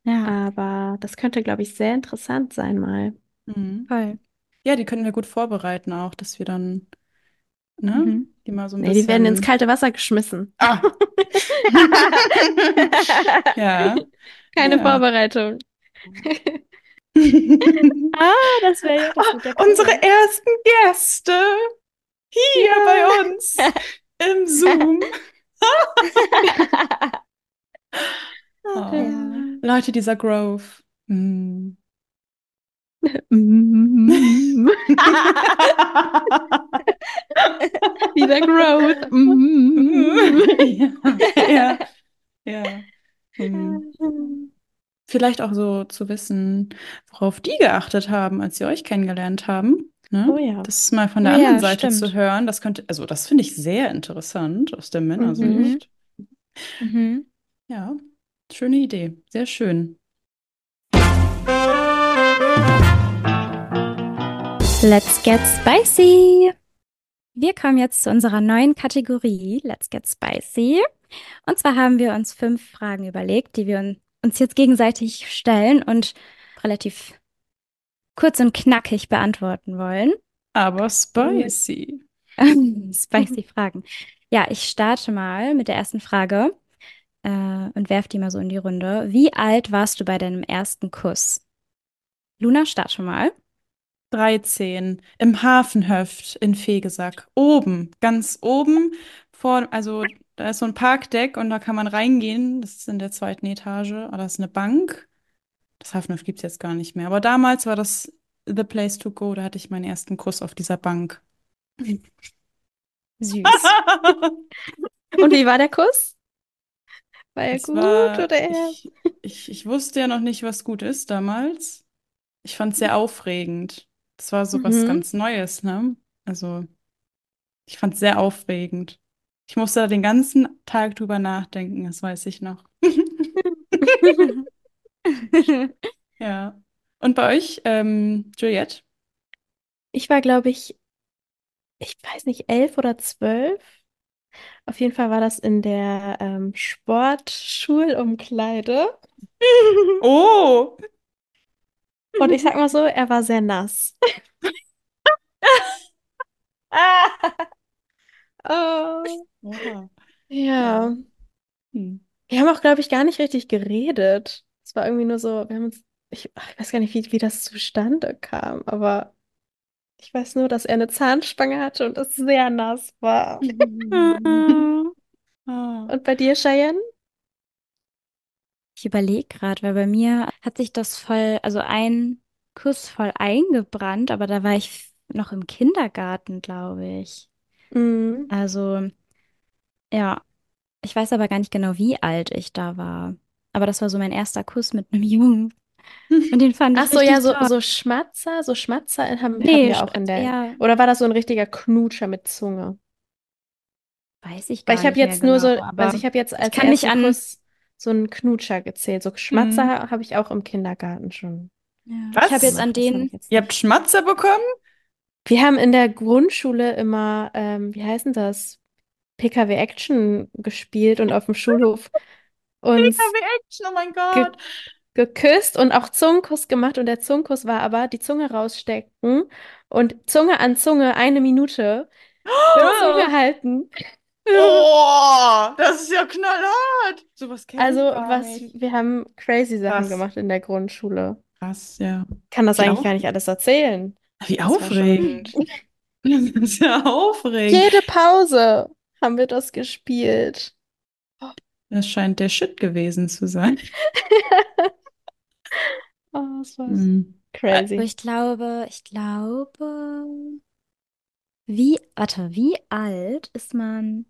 Ja. Aber das könnte, glaube ich, sehr interessant sein mal. Mhm. Voll. Ja, die können wir gut vorbereiten auch, dass wir dann, ne, mhm. die mal so ein nee, bisschen... Die werden ins kalte Wasser geschmissen. Ah. ja, Keine ja. Vorbereitung. Ah, das wäre ja oh, cool. Unsere ersten Gäste hier ja. bei uns im Zoom. Okay. Oh. Leute, dieser Grove. Mm. Dieser Grove. Ja. Ja. Ja. Hm. Vielleicht auch so zu wissen, worauf die geachtet haben, als sie euch kennengelernt haben. Ne? Oh ja. Das mal von der oh anderen ja, Seite stimmt. zu hören, das könnte, also das finde ich sehr interessant aus der Männersicht. Mhm. Mhm. Ja, schöne Idee, sehr schön. Let's get spicy! Wir kommen jetzt zu unserer neuen Kategorie, Let's get spicy. Und zwar haben wir uns fünf Fragen überlegt, die wir uns jetzt gegenseitig stellen und relativ kurz und knackig beantworten wollen. Aber spicy. Spicy Fragen. Ja, ich starte mal mit der ersten Frage äh, und werfe die mal so in die Runde. Wie alt warst du bei deinem ersten Kuss? Luna, starte mal. dreizehn, im Hafenhöft in Fegesack. Oben, ganz oben, vor, also da ist so ein Parkdeck und da kann man reingehen. Das ist in der zweiten Etage, aber da ist eine Bank. Das Hafenhöft gibt es jetzt gar nicht mehr. Aber damals war das the place to go, da hatte ich meinen ersten Kuss auf dieser Bank. Süß. Und wie war der Kuss? War er das gut war, oder eher? Ich, ich, ich wusste ja noch nicht, was gut ist damals. Ich fand es sehr aufregend. Das war so mhm. was ganz Neues, ne? Also, ich fand es sehr aufregend. Ich musste da den ganzen Tag drüber nachdenken, das weiß ich noch. Ja. Und bei euch, ähm, Juliette? Ich war, glaube ich, ich weiß nicht, elf oder zwölf. Auf jeden Fall war das in der ähm, Sportschulumkleide. Oh! Und ich sag mal so, er war sehr nass. Oh. Wow. Ja. Hm. Wir haben auch, glaube ich, gar nicht richtig geredet. Es war irgendwie nur so, wir haben uns, ich, ach, ich weiß gar nicht, wie, wie das zustande kam, aber ich weiß nur, dass er eine Zahnspange hatte und es sehr nass war. Und bei dir, Cheyenne? Ich überlege gerade, weil bei mir hat sich das voll, also ein Kuss voll eingebrannt, aber da war ich noch im Kindergarten, glaube ich. Mhm. Also, ja, ich weiß aber gar nicht genau, wie alt ich da war. Aber das war so mein erster Kuss mit einem Jungen. Und den fand ich Ach so, ja, so, so Schmatzer, so Schmatzer haben, nee, haben wir auch in der... Ja. Oder war das so ein richtiger Knutscher mit Zunge? Weiß ich gar weil ich nicht jetzt genau, nur so, also ich habe jetzt als ich kann mich an Kuss so einen Knutscher gezählt. So Schmatzer mhm. habe ich auch im Kindergarten schon. Ja. Was? Ich habe jetzt an denen... Ihr habt Schmatzer bekommen? Wir haben in der Grundschule immer, ähm, wie heißen das? P K W Action gespielt und auf dem Schulhof uns P K W Action, oh mein Gott! Ge- geküsst und auch Zungenkuss gemacht. Und der Zungenkuss war aber die Zunge rausstecken und Zunge an Zunge eine Minute oh. Zunge halten. Oh, das ist ja knallhart. Sowas kenn ich also, was, wir haben crazy Sachen Krass. gemacht in der Grundschule. Krass, ja. Kann das Wie eigentlich auf- gar nicht alles erzählen. Wie das aufregend. Schon... Das ist ja aufregend. Jede Pause haben wir das gespielt. Das scheint der Shit gewesen zu sein. Oh, das war mhm. crazy. Also ich glaube, ich glaube... Wie, warte, wie alt ist man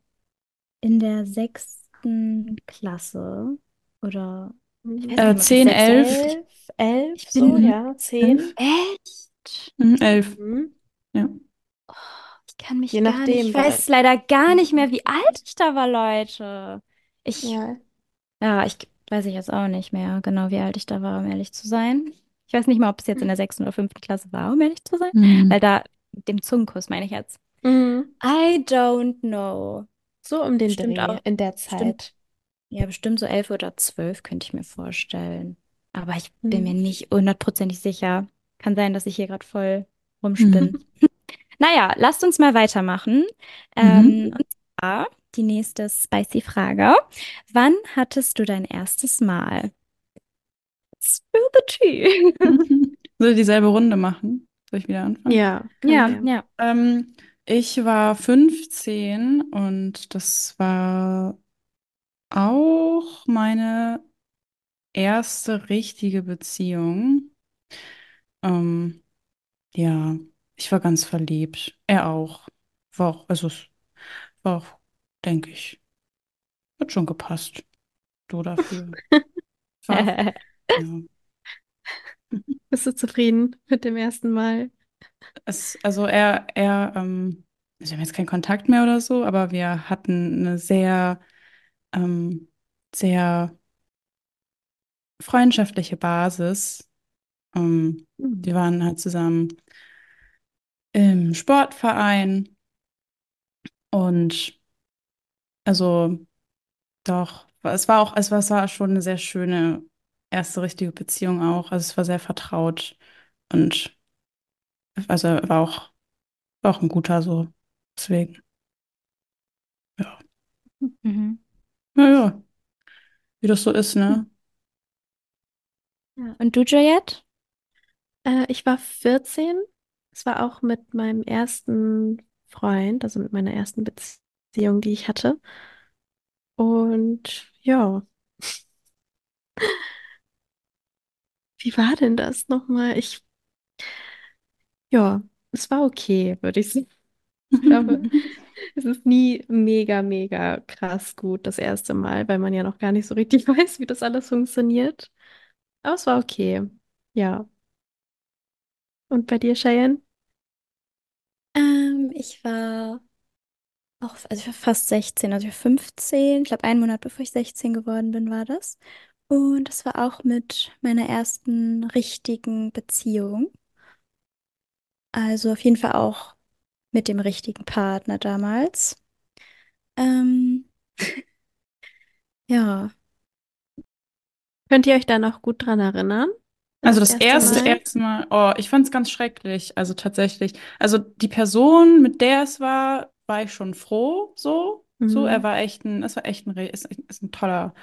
in der sechsten Klasse? Oder äh, zehn, elf. elf, ich bin so, ja, zehn. Echt? elf. Mhm. Ja. Oh, ich kann mich Je gar nicht, ich weiß leider gar nicht mehr, wie alt ich da war, Leute. Ich, ja. ja, ich weiß ich jetzt auch nicht mehr genau, wie alt ich da war, um ehrlich zu sein. Ich weiß nicht mal, ob es jetzt in der sechsten oder fünften Klasse war, um ehrlich zu sein, mhm. weil da dem Zungenkuss meine ich jetzt. Mhm. I don't know. So um den bestimmt Dreh auch. In der Zeit. Bestimmt, ja, bestimmt so elf oder zwölf könnte ich mir vorstellen. Aber ich mhm. bin mir nicht hundertprozentig sicher. Kann sein, dass ich hier gerade voll rumspinne. Mhm. Naja, lasst uns mal weitermachen. Mhm. Ähm, und zwar die nächste spicy Frage. Wann hattest du dein erstes Mal? Spill the tea. Soll ich dieselbe Runde machen? Soll ich wieder anfangen? Ja. Ja, ja. ja. Ähm, ich war fünfzehn und das war auch meine erste richtige Beziehung. Ähm, ja, ich war ganz verliebt. Er auch. War auch, also es war auch, denke ich, hat schon gepasst. Du dafür. War, ja. Bist du zufrieden mit dem ersten Mal? Es, also er, er, ähm, wir haben jetzt keinen Kontakt mehr oder so, aber wir hatten eine sehr, ähm, sehr freundschaftliche Basis. Ähm, mhm. Wir waren halt zusammen im Sportverein und also doch, es war auch, es war, es war schon eine sehr schöne erste richtige Beziehung auch. Also es war sehr vertraut und also war auch, war auch ein guter so. Deswegen. Ja. Mhm. Naja. Wie das so ist, ne? Ja. Und du, Joyette? Äh, ich war vierzehn. Es war auch mit meinem ersten Freund, also mit meiner ersten Beziehung, die ich hatte. Und ja. Wie war denn das nochmal? Ich, ja, es war okay, würde ich sagen. Ich glaube, es ist nie mega, mega krass gut das erste Mal, weil man ja noch gar nicht so richtig weiß, wie das alles funktioniert. Aber es war okay, ja. Und bei dir, Cheyenne? Ähm, ich war auch, also ich war fast sechzehn, also ich war fünfzehn, ich glaube einen Monat bevor ich sechzehn geworden bin, war das. Und das war auch mit meiner ersten richtigen Beziehung. Also auf jeden Fall auch mit dem richtigen Partner damals. Ähm, ja. Könnt ihr euch da noch gut dran erinnern? Also das, das erste, erste Mal, erste Mal oh, ich fand es ganz schrecklich. Also tatsächlich. Also die Person, mit der es war, war ich schon froh. So, mhm. so er war echt ein, es war echt ein, ist, ist ein toller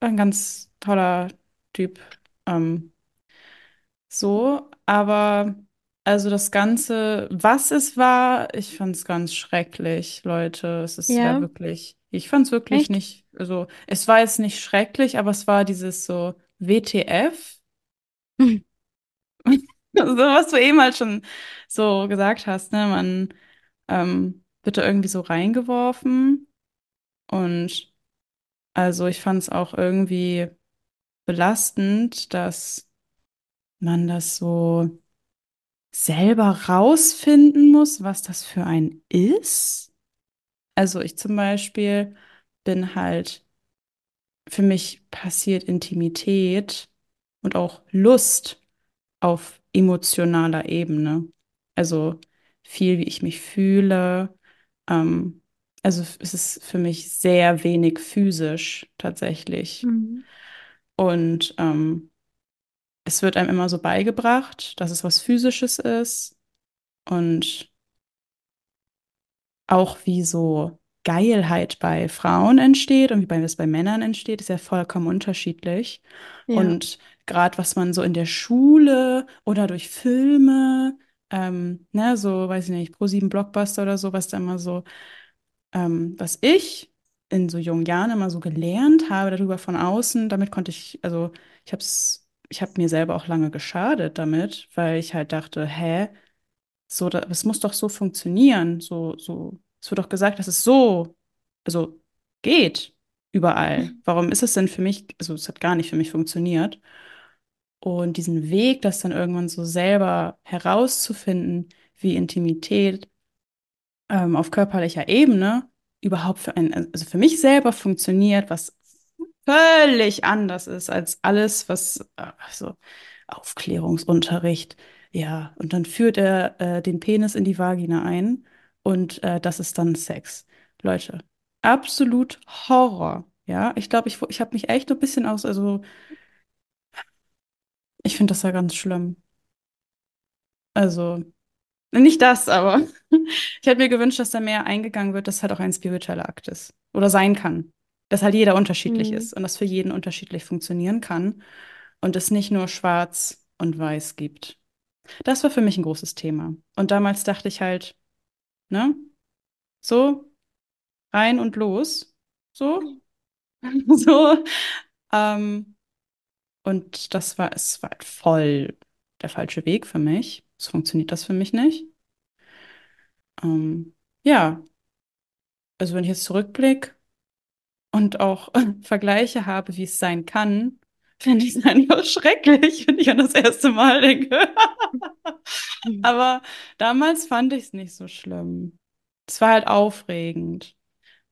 Ein ganz toller Typ. Ähm, so, aber also das Ganze, was es war, ich fand es ganz schrecklich, Leute. Es ist ja, ja wirklich, ich fand es wirklich Echt? nicht, also es war jetzt nicht schrecklich, aber es war dieses so W T F. Mhm. Also, was du eben halt schon so gesagt hast, ne? Man ähm, wird da irgendwie so reingeworfen und also ich fand es auch irgendwie belastend, dass man das so selber rausfinden muss, was das für ein ist. Also ich zum Beispiel bin halt, für mich passiert Intimität und auch Lust auf emotionaler Ebene. Also viel, wie ich mich fühle, ähm, also es ist für mich sehr wenig physisch tatsächlich. Mhm. Und ähm, es wird einem immer so beigebracht, dass es was Physisches ist. Und auch wie so Geilheit bei Frauen entsteht und wie bei, es bei Männern entsteht, ist ja vollkommen unterschiedlich. Ja. Und gerade was man so in der Schule oder durch Filme, ähm, ne, so weiß ich nicht, Pro sieben Blockbuster oder so, was da immer so Ähm, was ich in so jungen Jahren immer so gelernt habe, darüber von außen, damit konnte ich, also ich habe es, ich habe mir selber auch lange geschadet damit, weil ich halt dachte, hä, so, das muss doch so funktionieren, so, so, es wird doch gesagt, dass es so, also geht überall. Warum ist es denn für mich, also es hat gar nicht für mich funktioniert. Und diesen Weg, das dann irgendwann so selber herauszufinden, wie Intimität auf körperlicher Ebene überhaupt für einen, also für mich selber funktioniert, was völlig anders ist als alles, was, also Aufklärungsunterricht, ja, und dann führt er äh, den Penis in die Vagina ein und äh, das ist dann Sex. Leute, absolut Horror, ja, ich glaube, ich, ich habe mich echt ein bisschen aus, also ich finde das ja ganz schlimm. Also nicht das, aber ich hätte mir gewünscht, dass da mehr eingegangen wird, dass halt auch ein spiritueller Akt ist oder sein kann. Dass halt jeder unterschiedlich mhm. ist und das für jeden unterschiedlich funktionieren kann. und es nicht nur schwarz und weiß gibt. Das war für mich ein großes Thema. Und damals dachte ich halt, ne, so, rein und los, so, so. Ähm, und das war, es war halt voll der falsche Weg für mich. So funktioniert das für mich nicht. Ähm, ja, also wenn ich jetzt zurückblicke und auch Vergleiche habe, wie es sein kann, finde ich es einfach schrecklich, wenn ich an das erste Mal denke. Aber damals fand ich es nicht so schlimm. Es war halt aufregend.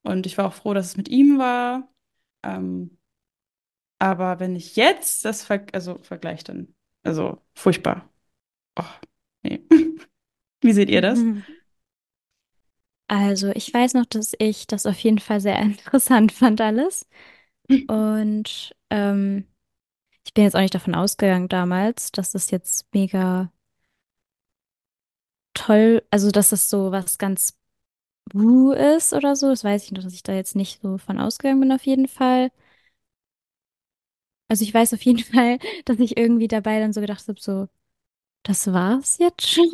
Und ich war auch froh, dass es mit ihm war. Ähm, aber wenn ich jetzt das ver- also vergleiche, dann, also furchtbar. Och, nee. Wie seht ihr das? Mhm. Also, ich weiß noch, dass ich das auf jeden Fall sehr interessant fand, alles. Und ähm, ich bin jetzt auch nicht davon ausgegangen damals, dass das jetzt mega toll, also dass das so was ganz Woo ist oder so. Das weiß ich noch, dass ich da jetzt nicht so von ausgegangen bin, auf jeden Fall. Also, ich weiß auf jeden Fall, dass ich irgendwie dabei dann so gedacht habe, so. Das war's jetzt schon?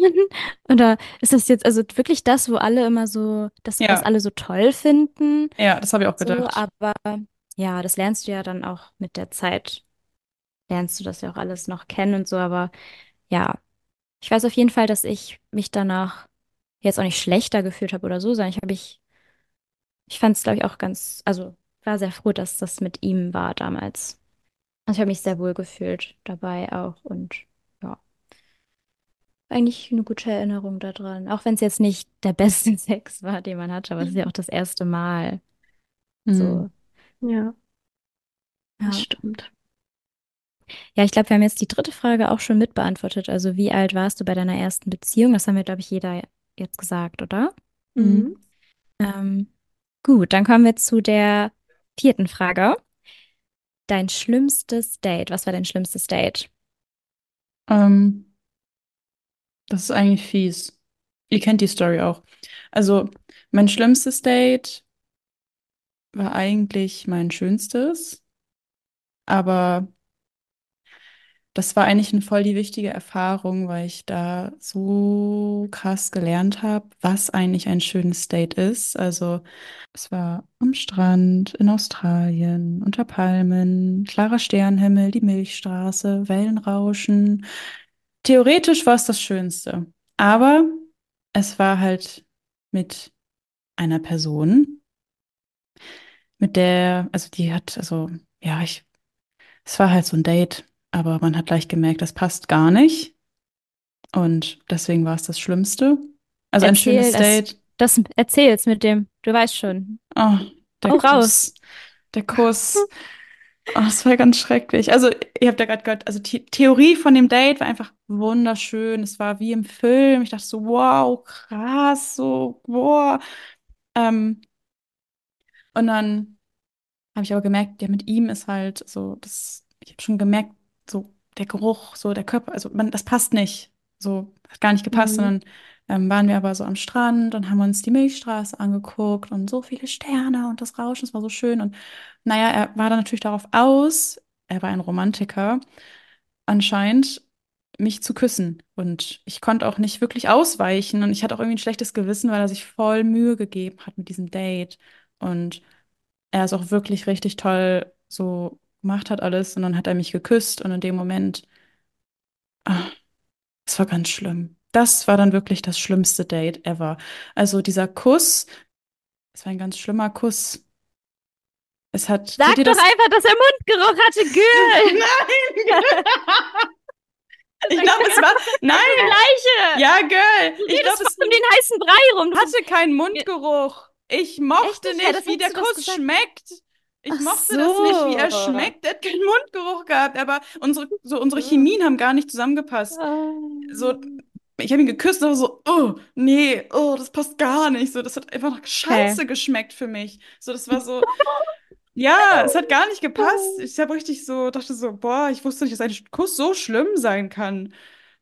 Oder ist das jetzt also wirklich das, wo alle immer so, das, was Ja, alle so toll finden? ja, das habe ich auch So, gedacht. aber ja, das lernst du ja dann auch mit der Zeit. Lernst du das ja auch alles noch kennen und so, aber ja, ich weiß auf jeden Fall, dass ich mich danach jetzt auch nicht schlechter gefühlt habe oder so, sondern ich habe ich, ich fand es, glaube ich, auch ganz, also war sehr froh, dass das mit ihm war damals. Also ich habe mich sehr wohl gefühlt dabei auch und ja, eigentlich eine gute Erinnerung daran. Auch wenn es jetzt nicht der beste Sex war, den man hatte, aber es ist ja auch das erste Mal. So, Hm. Ja, das ja. stimmt. Ja, ich glaube, wir haben jetzt die dritte Frage auch schon mitbeantwortet. Also, wie alt warst du bei deiner ersten Beziehung? Das haben wir, glaube ich, jeder jetzt gesagt, oder? Mhm. Ähm, Gut, dann kommen wir zu der vierten Frage. Dein schlimmstes Date. Was war dein schlimmstes Date? Ähm, das ist eigentlich fies. Ihr kennt die Story auch. Also, mein schlimmstes Date war eigentlich mein schönstes, aber das war eigentlich eine voll die wichtige Erfahrung, weil ich da so krass gelernt habe, was eigentlich ein schönes Date ist. Also es war am Strand in Australien, unter Palmen, klarer Sternenhimmel, die Milchstraße, Wellenrauschen. Theoretisch war es das Schönste, aber es war halt mit einer Person, mit der, also die hat, also ja, ich, es war halt so ein Date, aber man hat gleich gemerkt, das passt gar nicht. Und deswegen war es das Schlimmste. Also ein Erzähl schönes das, Date. das erzähl's mit dem, du weißt schon. Oh, der Hau raus. Kuss. Der Kuss. Oh, das war ganz schrecklich. Also, ihr habt ja gerade gehört, also die Theorie von dem Date war einfach wunderschön. Es war wie im Film. Ich dachte so, wow, krass, so, wow. Ähm, und dann habe ich aber gemerkt, ja, mit ihm ist halt so, das, ich habe schon gemerkt, so der Geruch, so der Körper, also man, das passt nicht. So, hat gar nicht gepasst. Mhm. Und dann ähm, waren wir aber so am Strand und haben uns die Milchstraße angeguckt und so viele Sterne und das Rauschen, es war so schön. Und naja, er war dann natürlich darauf aus, er war ein Romantiker, anscheinend mich zu küssen. Und ich konnte auch nicht wirklich ausweichen und ich hatte auch irgendwie ein schlechtes Gewissen, weil er sich voll Mühe gegeben hat mit diesem Date. Und er es auch wirklich richtig toll so gemacht hat alles und dann hat er mich geküsst und in dem Moment, ah, es war ganz schlimm. Das war dann wirklich das schlimmste Date ever. Also dieser Kuss, es war ein ganz schlimmer Kuss. Es hat, kennt Sag ihr doch das? einfach, dass er Mundgeruch hatte, Girl. Nein! Ich Sag glaube, es war, einfach, nein! das Gleiche. Ja, Girl! Du Ich redest glaube, voll es um den heißen Brei rum. Das ist hatte keinen Mundgeruch. Ich echt mochte nicht, hä? nicht, Das wie der hättest du doch Kuss gesagt. schmeckt. Ich Ach mochte das nicht, wie er so. schmeckt. Er hat keinen Mundgeruch gehabt, aber unsere, so unsere Chemien haben gar nicht zusammengepasst. So, Ähm. ich habe ihn geküsst, aber so, oh, nee, oh, das passt gar nicht. So, das hat einfach nach Okay. Scheiße geschmeckt für mich. So, das war so, ja, es hat gar nicht gepasst. Ich habe richtig so, dachte so, boah, ich wusste nicht, dass ein Kuss so schlimm sein kann.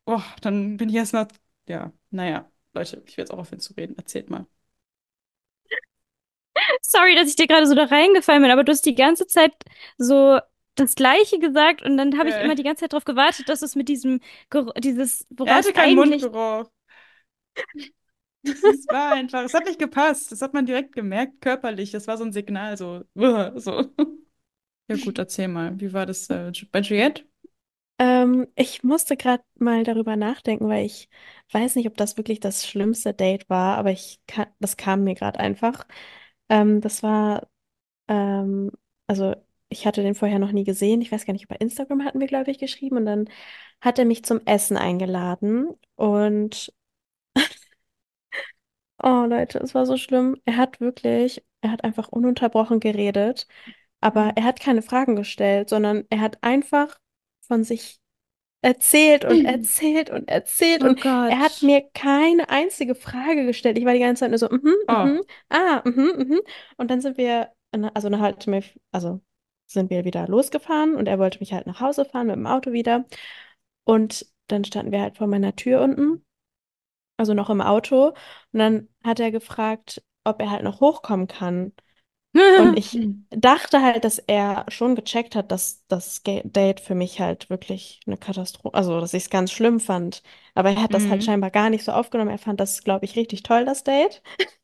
Boah, dann bin ich erst mal, ja, naja, Leute, ich will jetzt auch aufhören zu reden. Erzählt mal. Sorry, dass ich dir gerade so da reingefallen bin, aber du hast die ganze Zeit so das Gleiche gesagt und dann habe ich immer Äh, die ganze Zeit darauf gewartet, dass es mit diesem, Ger- dieses, Er worauf hatte es keinen eigentlich. Mundgeruch. Es war einfach, es hat nicht gepasst. Das hat man direkt gemerkt, körperlich. Das war so ein Signal, so. Uah, so. Ja gut, erzähl mal. Wie war das äh, bei Juliette? Ähm, ich musste gerade mal darüber nachdenken, weil ich weiß nicht, ob das wirklich das schlimmste Date war, aber ich ka- das kam mir gerade einfach. Ähm, das war, ähm, also ich hatte den vorher noch nie gesehen. Ich weiß gar nicht, über Instagram hatten wir, glaube ich, geschrieben und dann hat er mich zum Essen eingeladen und oh Leute, es war so schlimm. Er hat wirklich, er hat einfach ununterbrochen geredet, aber er hat keine Fragen gestellt, sondern er hat einfach von sich erzählt und erzählt und erzählt Oh und er hat Gott. mir keine einzige Frage gestellt. Ich war die ganze Zeit nur so, mhm, Oh, mhm, ah, mhm, mhm. Und dann sind wir, eine- also eine halbe, Mil- also sind wir wieder losgefahren und er wollte mich halt nach Hause fahren mit dem Auto wieder. Und dann standen wir halt vor meiner Tür unten, also noch im Auto. Und dann hat er gefragt, ob er halt noch hochkommen kann. Und ich dachte halt, dass er schon gecheckt hat, dass das Ga- Date für mich halt wirklich eine Katastrophe, also dass ich es ganz schlimm fand. Aber er hat das halt Mhm. scheinbar gar nicht so aufgenommen. Er fand das, glaube ich, richtig toll, das Date.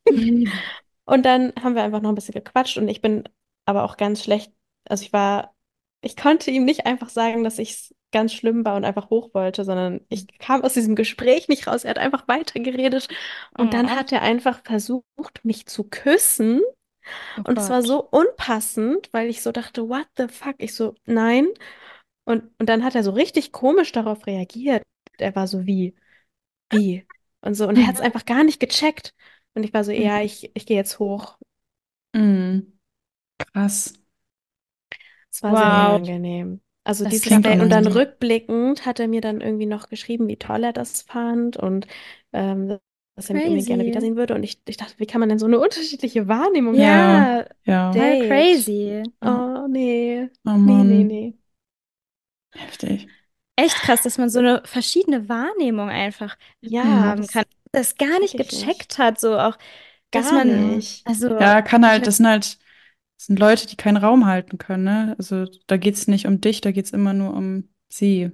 Und dann haben wir einfach noch ein bisschen gequatscht und ich bin aber auch ganz schlecht. Also ich war, ich konnte ihm nicht einfach sagen, dass ich es ganz schlimm war und einfach hoch wollte, sondern ich kam aus diesem Gespräch nicht raus. Er hat einfach weitergeredet und dann Oh, hat er einfach versucht, mich zu küssen. oh Und es war Gott. so unpassend, weil ich so dachte, what the fuck? Ich so, nein. Und, und dann hat er so richtig komisch darauf reagiert. Er war so, wie, wie? Und so, und er hat es einfach gar nicht gecheckt. Und ich war so, ja, Mhm. ich, ich gehe jetzt hoch. Mhm. Krass. Es war sehr Wow, unangenehm. Also das dieses klingt Date und dann unangenehm. rückblickend hat er mir dann irgendwie noch geschrieben, wie toll er das fand und ähm, dass er mich unbedingt gerne Crazy. wiedersehen würde. Und ich, ich dachte, wie kann man denn so eine unterschiedliche Wahrnehmung haben von Ja, ja. voll Date? crazy. Ja. Oh, nee. Oh Nee, nee, Mann, nee. heftig. Echt krass, dass man so eine verschiedene Wahrnehmung einfach Ja, haben das kann. Das gar check nicht ich nicht. gecheckt hat, so auch, dass Gar man, Mhm. nicht. also, Ja, kann ich halt, hab, das sind halt, das sind Leute, die keinen Raum halten können, ne? Also da geht's nicht um dich, da geht's immer nur um sie.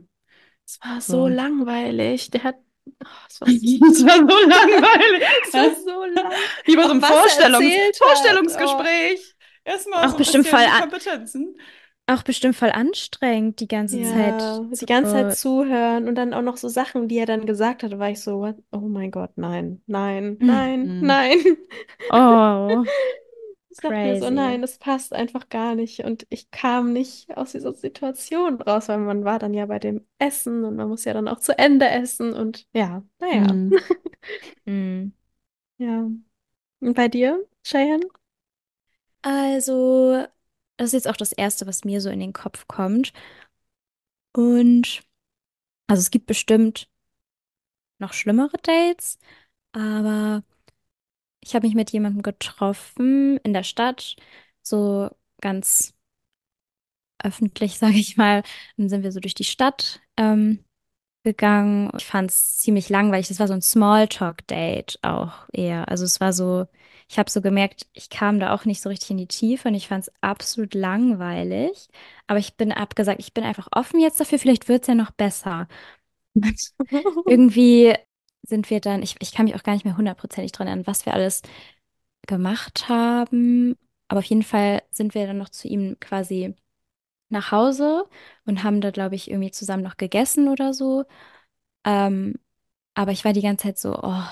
Es war so So. langweilig. Der hat. Oh, es war so, Das war so langweilig. es war so lang. Wie bei so Auch einem was er Vorstellungs erzählt hat. Oh. Vorstellungsgespräch. Erstmal auch so ein bestimmt voll, bisschen a- Kompetenzen. auch bestimmt voll anstrengend, die ganze Zeit Ja, die so. ganze Zeit zuhören und dann auch noch so Sachen, die er dann gesagt hat, war ich so, what? Oh mein Gott, nein, nein, nein, Mhm. nein. Oh, Ich dachte mir so, crazy. nein, das passt einfach gar nicht. Und ich kam nicht aus dieser Situation raus, weil man war dann ja bei dem Essen und man muss ja dann auch zu Ende essen und ja, naja. Mhm. Hm. Ja. Und bei dir, Cheyenne? Also, das ist jetzt auch das Erste, was mir so in den Kopf kommt. Und, also es gibt bestimmt noch schlimmere Dates, aber ich habe mich mit jemandem getroffen in der Stadt, so ganz öffentlich, sage ich mal. Dann sind wir so durch die Stadt ähm, gegangen. Ich fand es ziemlich langweilig. Das war so ein Smalltalk-Date auch eher. Also es war so, ich habe so gemerkt, ich kam da auch nicht so richtig in die Tiefe und ich fand es absolut langweilig. Aber ich bin abgesagt, ich bin einfach offen jetzt dafür. Vielleicht wird es ja noch besser. Irgendwie sind wir dann, ich, ich kann mich auch gar nicht mehr hundertprozentig dran erinnern, was wir alles gemacht haben. Aber auf jeden Fall sind wir dann noch zu ihm quasi nach Hause und haben da, glaube ich, irgendwie zusammen noch gegessen oder so. Ähm, aber ich war die ganze Zeit so, oh,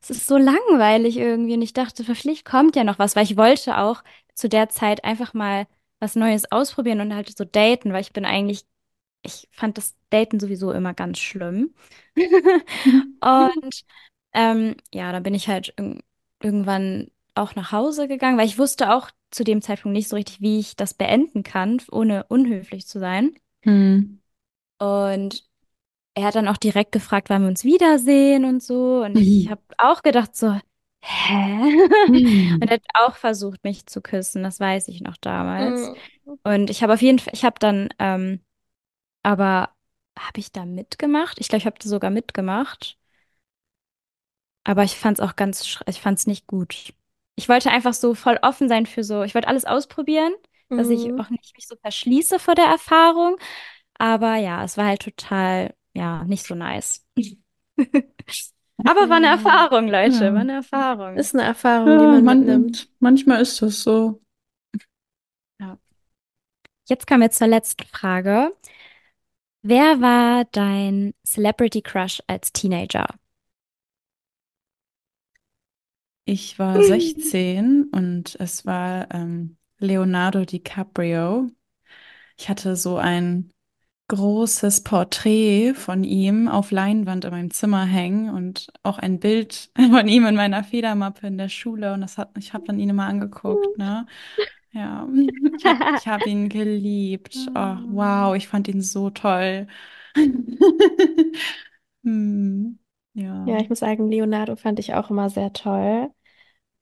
es ist so langweilig irgendwie. Und ich dachte, vielleicht kommt ja noch was, weil ich wollte auch zu der Zeit einfach mal was Neues ausprobieren und halt so daten, weil ich bin eigentlich, ich fand das Daten sowieso immer ganz schlimm. Und ähm, ja, dann bin ich halt irg irgendwann auch nach Hause gegangen, weil ich wusste auch zu dem Zeitpunkt nicht so richtig, wie ich das beenden kann, ohne unhöflich zu sein. Mhm. Und er hat dann auch direkt gefragt, wann wir uns wiedersehen und so. Und ich Mhm. habe auch gedacht so, hä? Und er hat auch versucht, mich zu küssen, das weiß ich noch damals. Mm. Und ich habe auf jeden Fall, ich habe dann, ähm, aber habe ich da mitgemacht? Ich glaube, ich habe da sogar mitgemacht. Aber ich fand es auch ganz, sch- ich fand es nicht gut. Ich wollte einfach so voll offen sein für so, ich wollte alles ausprobieren. dass ich Mhm. auch nicht mich so verschließe vor der Erfahrung. Aber ja, es war halt total, ja, nicht so nice. Aber war eine Mhm. Erfahrung, Leute, war Ja, eine Erfahrung. ist eine Erfahrung, die ja, man man, mitnimmt. manchmal ist das so. Ja. Jetzt kommen wir zur letzten Frage. Wer war dein Celebrity Crush als Teenager? Ich war sechzehn und es war ähm, Leonardo DiCaprio. Ich hatte so ein großes Porträt von ihm auf Leinwand in meinem Zimmer hängen und auch ein Bild von ihm in meiner Federmappe in der Schule, und das hat, ich habe dann ihn immer angeguckt, ne? Ja, ich habe ich hab ihn geliebt. Oh, wow, ich fand ihn so toll. Hm, Ja, ja. ich muss sagen, Leonardo fand ich auch immer sehr toll.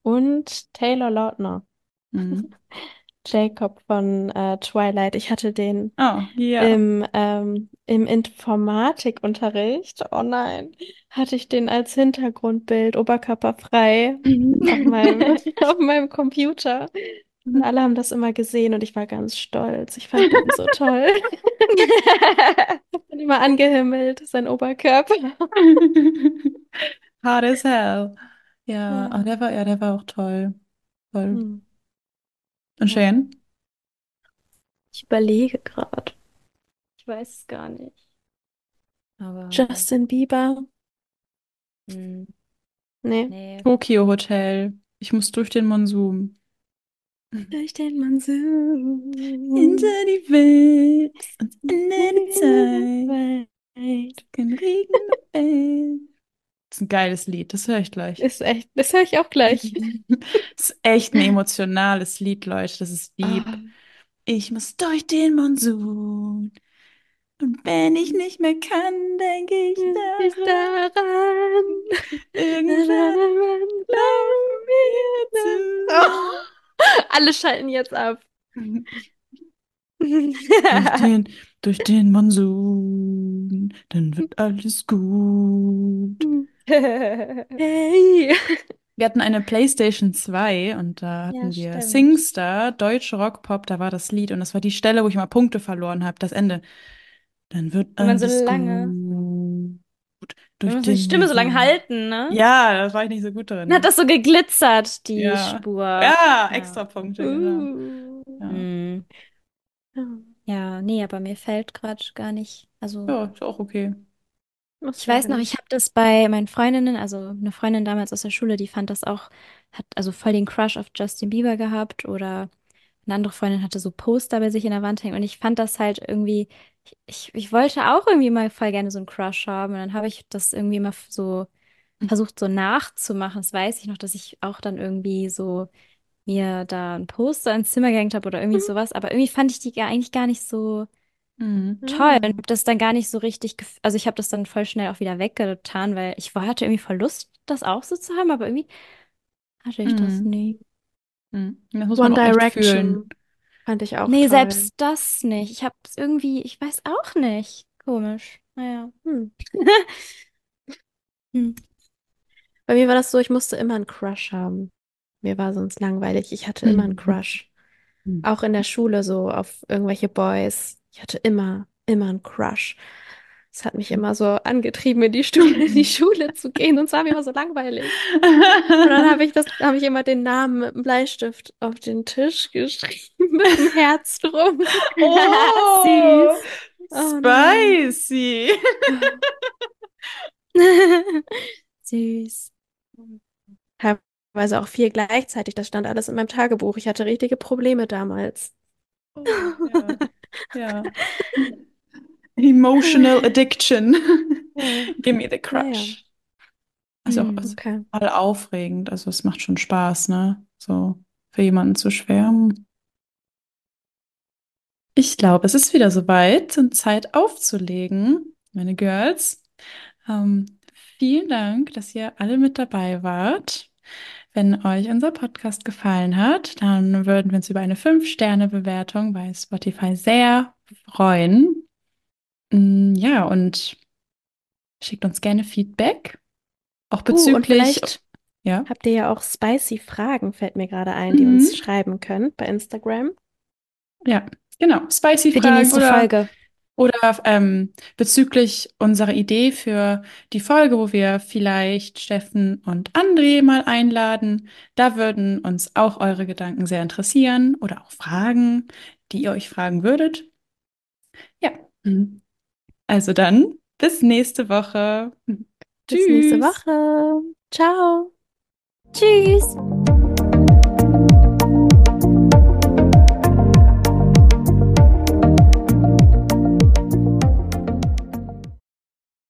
Und Taylor Lautner, Hm. Jacob von äh, Twilight. Ich hatte den Oh, ja. im, ähm, im Informatikunterricht. Oh nein, hatte ich den als Hintergrundbild, oberkörperfrei auf meinem, auf meinem Computer. Und alle haben das immer gesehen und ich war ganz stolz. Ich fand den so toll. Ich bin immer angehimmelt, sein Oberkörper. Hard as hell. Ja, Ja. oh, der war, ja, der war auch toll. Voll. Hm. Und Ja. Shane? Ich überlege gerade. Ich weiß es gar nicht. Aber Justin Bieber? hm, Nee. nee. Tokio Hotel. Ich muss durch den Monsum. Durch den Monsun. Hinter die Welt und in der Zeit. Welt. Kein Regen auf Welt. Das ist ein geiles Lied, das höre ich gleich. Ist echt, das höre ich auch gleich. Das ist echt ein emotionales Lied, Leute. Das ist deep. Ah. Ich muss durch den Monsun. Und wenn ich nicht mehr kann, denke ich Nicht daran. daran. Irgendwann Daran laufen laufen wir wir zusammen. dann. Oh. Alle schalten jetzt ab. Durch den, durch den Monsun, dann wird alles gut. Hey. Wir hatten eine PlayStation zwei und da Ja, hatten wir stimmt. Singstar, Deutsch Rockpop, da war das Lied und das war die Stelle, wo ich mal Punkte verloren habe, das Ende. Dann wird Wenn man so alles lange, gut wenn durch man so die den Stimme so lange Monsun. halten, ne? Ja, da war ich nicht so gut Dann hat drin. das so geglitzert, die Ja. Spur. Ja, Ja. extra Punkte, genau. Uh. Ja, Hm. Ja, nee, aber mir fällt gerade gar nicht. Also, ja, ist auch okay. Ach, ich weiß noch, schön. ich habe das bei meinen Freundinnen, also eine Freundin damals aus der Schule, die fand das auch, hat also voll den Crush auf Justin Bieber gehabt oder eine andere Freundin hatte so Poster bei sich in der Wand hängen und ich fand das halt irgendwie, ich, ich, ich wollte auch irgendwie mal voll gerne so einen Crush haben und dann habe ich das irgendwie immer f- so versucht so nachzumachen. Das weiß ich noch, dass ich auch dann irgendwie so mir da ein Poster ins Zimmer gehängt habe oder irgendwie sowas, aber irgendwie fand ich die gar, eigentlich gar nicht so Mhm. toll und habe Mhm. das dann gar nicht so richtig, gef- also ich habe das dann voll schnell auch wieder weggetan, weil ich war, hatte irgendwie voll Lust, das auch so zu haben, aber irgendwie hatte ich das Mhm. nie. Mhm. Das muss man One auch echt fühlen. Direction fand ich auch Nee, toll. selbst das nicht. Ich habe es irgendwie, ich weiß auch nicht. Komisch. Naja. Hm. Hm. Bei mir war das so, ich musste immer einen Crush haben. Mir war sonst langweilig. Ich hatte immer einen Crush. Auch in der Schule so auf irgendwelche Boys. Ich hatte immer, immer einen Crush. Das hat mich immer so angetrieben, in die Schule, in die Schule zu gehen. Sonst war mir immer so langweilig. Und dann habe ich das, habe ich immer den Namen mit dem Bleistift auf den Tisch geschrieben, mit dem Herz drum. Oh, Süß. Oh nein. spicy. Süß. Teilweise auch viel gleichzeitig. Das stand alles in meinem Tagebuch. Ich hatte richtige Probleme damals. Oh, ja, ja. Emotional addiction. Ja, Give me the naja. crush. Also auch also Okay. voll aufregend. Also es macht schon Spaß, ne? So für jemanden zu schwärmen. Ich glaube, es ist wieder soweit und Zeit aufzulegen, meine Girls. Ähm, vielen Dank, dass ihr alle mit dabei wart. Wenn euch unser Podcast gefallen hat, dann würden wir uns über eine fünf-Sterne-Bewertung bei Spotify sehr freuen. Mm, Ja, und schickt uns gerne Feedback, auch Uh, und bezüglich, vielleicht ja. habt ihr ja auch spicy Fragen, fällt mir gerade ein, die ihr uns Mhm. schreiben könnt bei Instagram. Ja, genau. Spicy Für die Fragen nächste oder, Folge. oder ähm, bezüglich unserer Idee für die Folge, wo wir vielleicht Steffen und André mal einladen. Da würden uns auch eure Gedanken sehr interessieren oder auch Fragen, die ihr euch fragen würdet. Ja, Mhm. also dann bis nächste Woche. Bis nächste Tschüss. Woche. Ciao. Tschüss.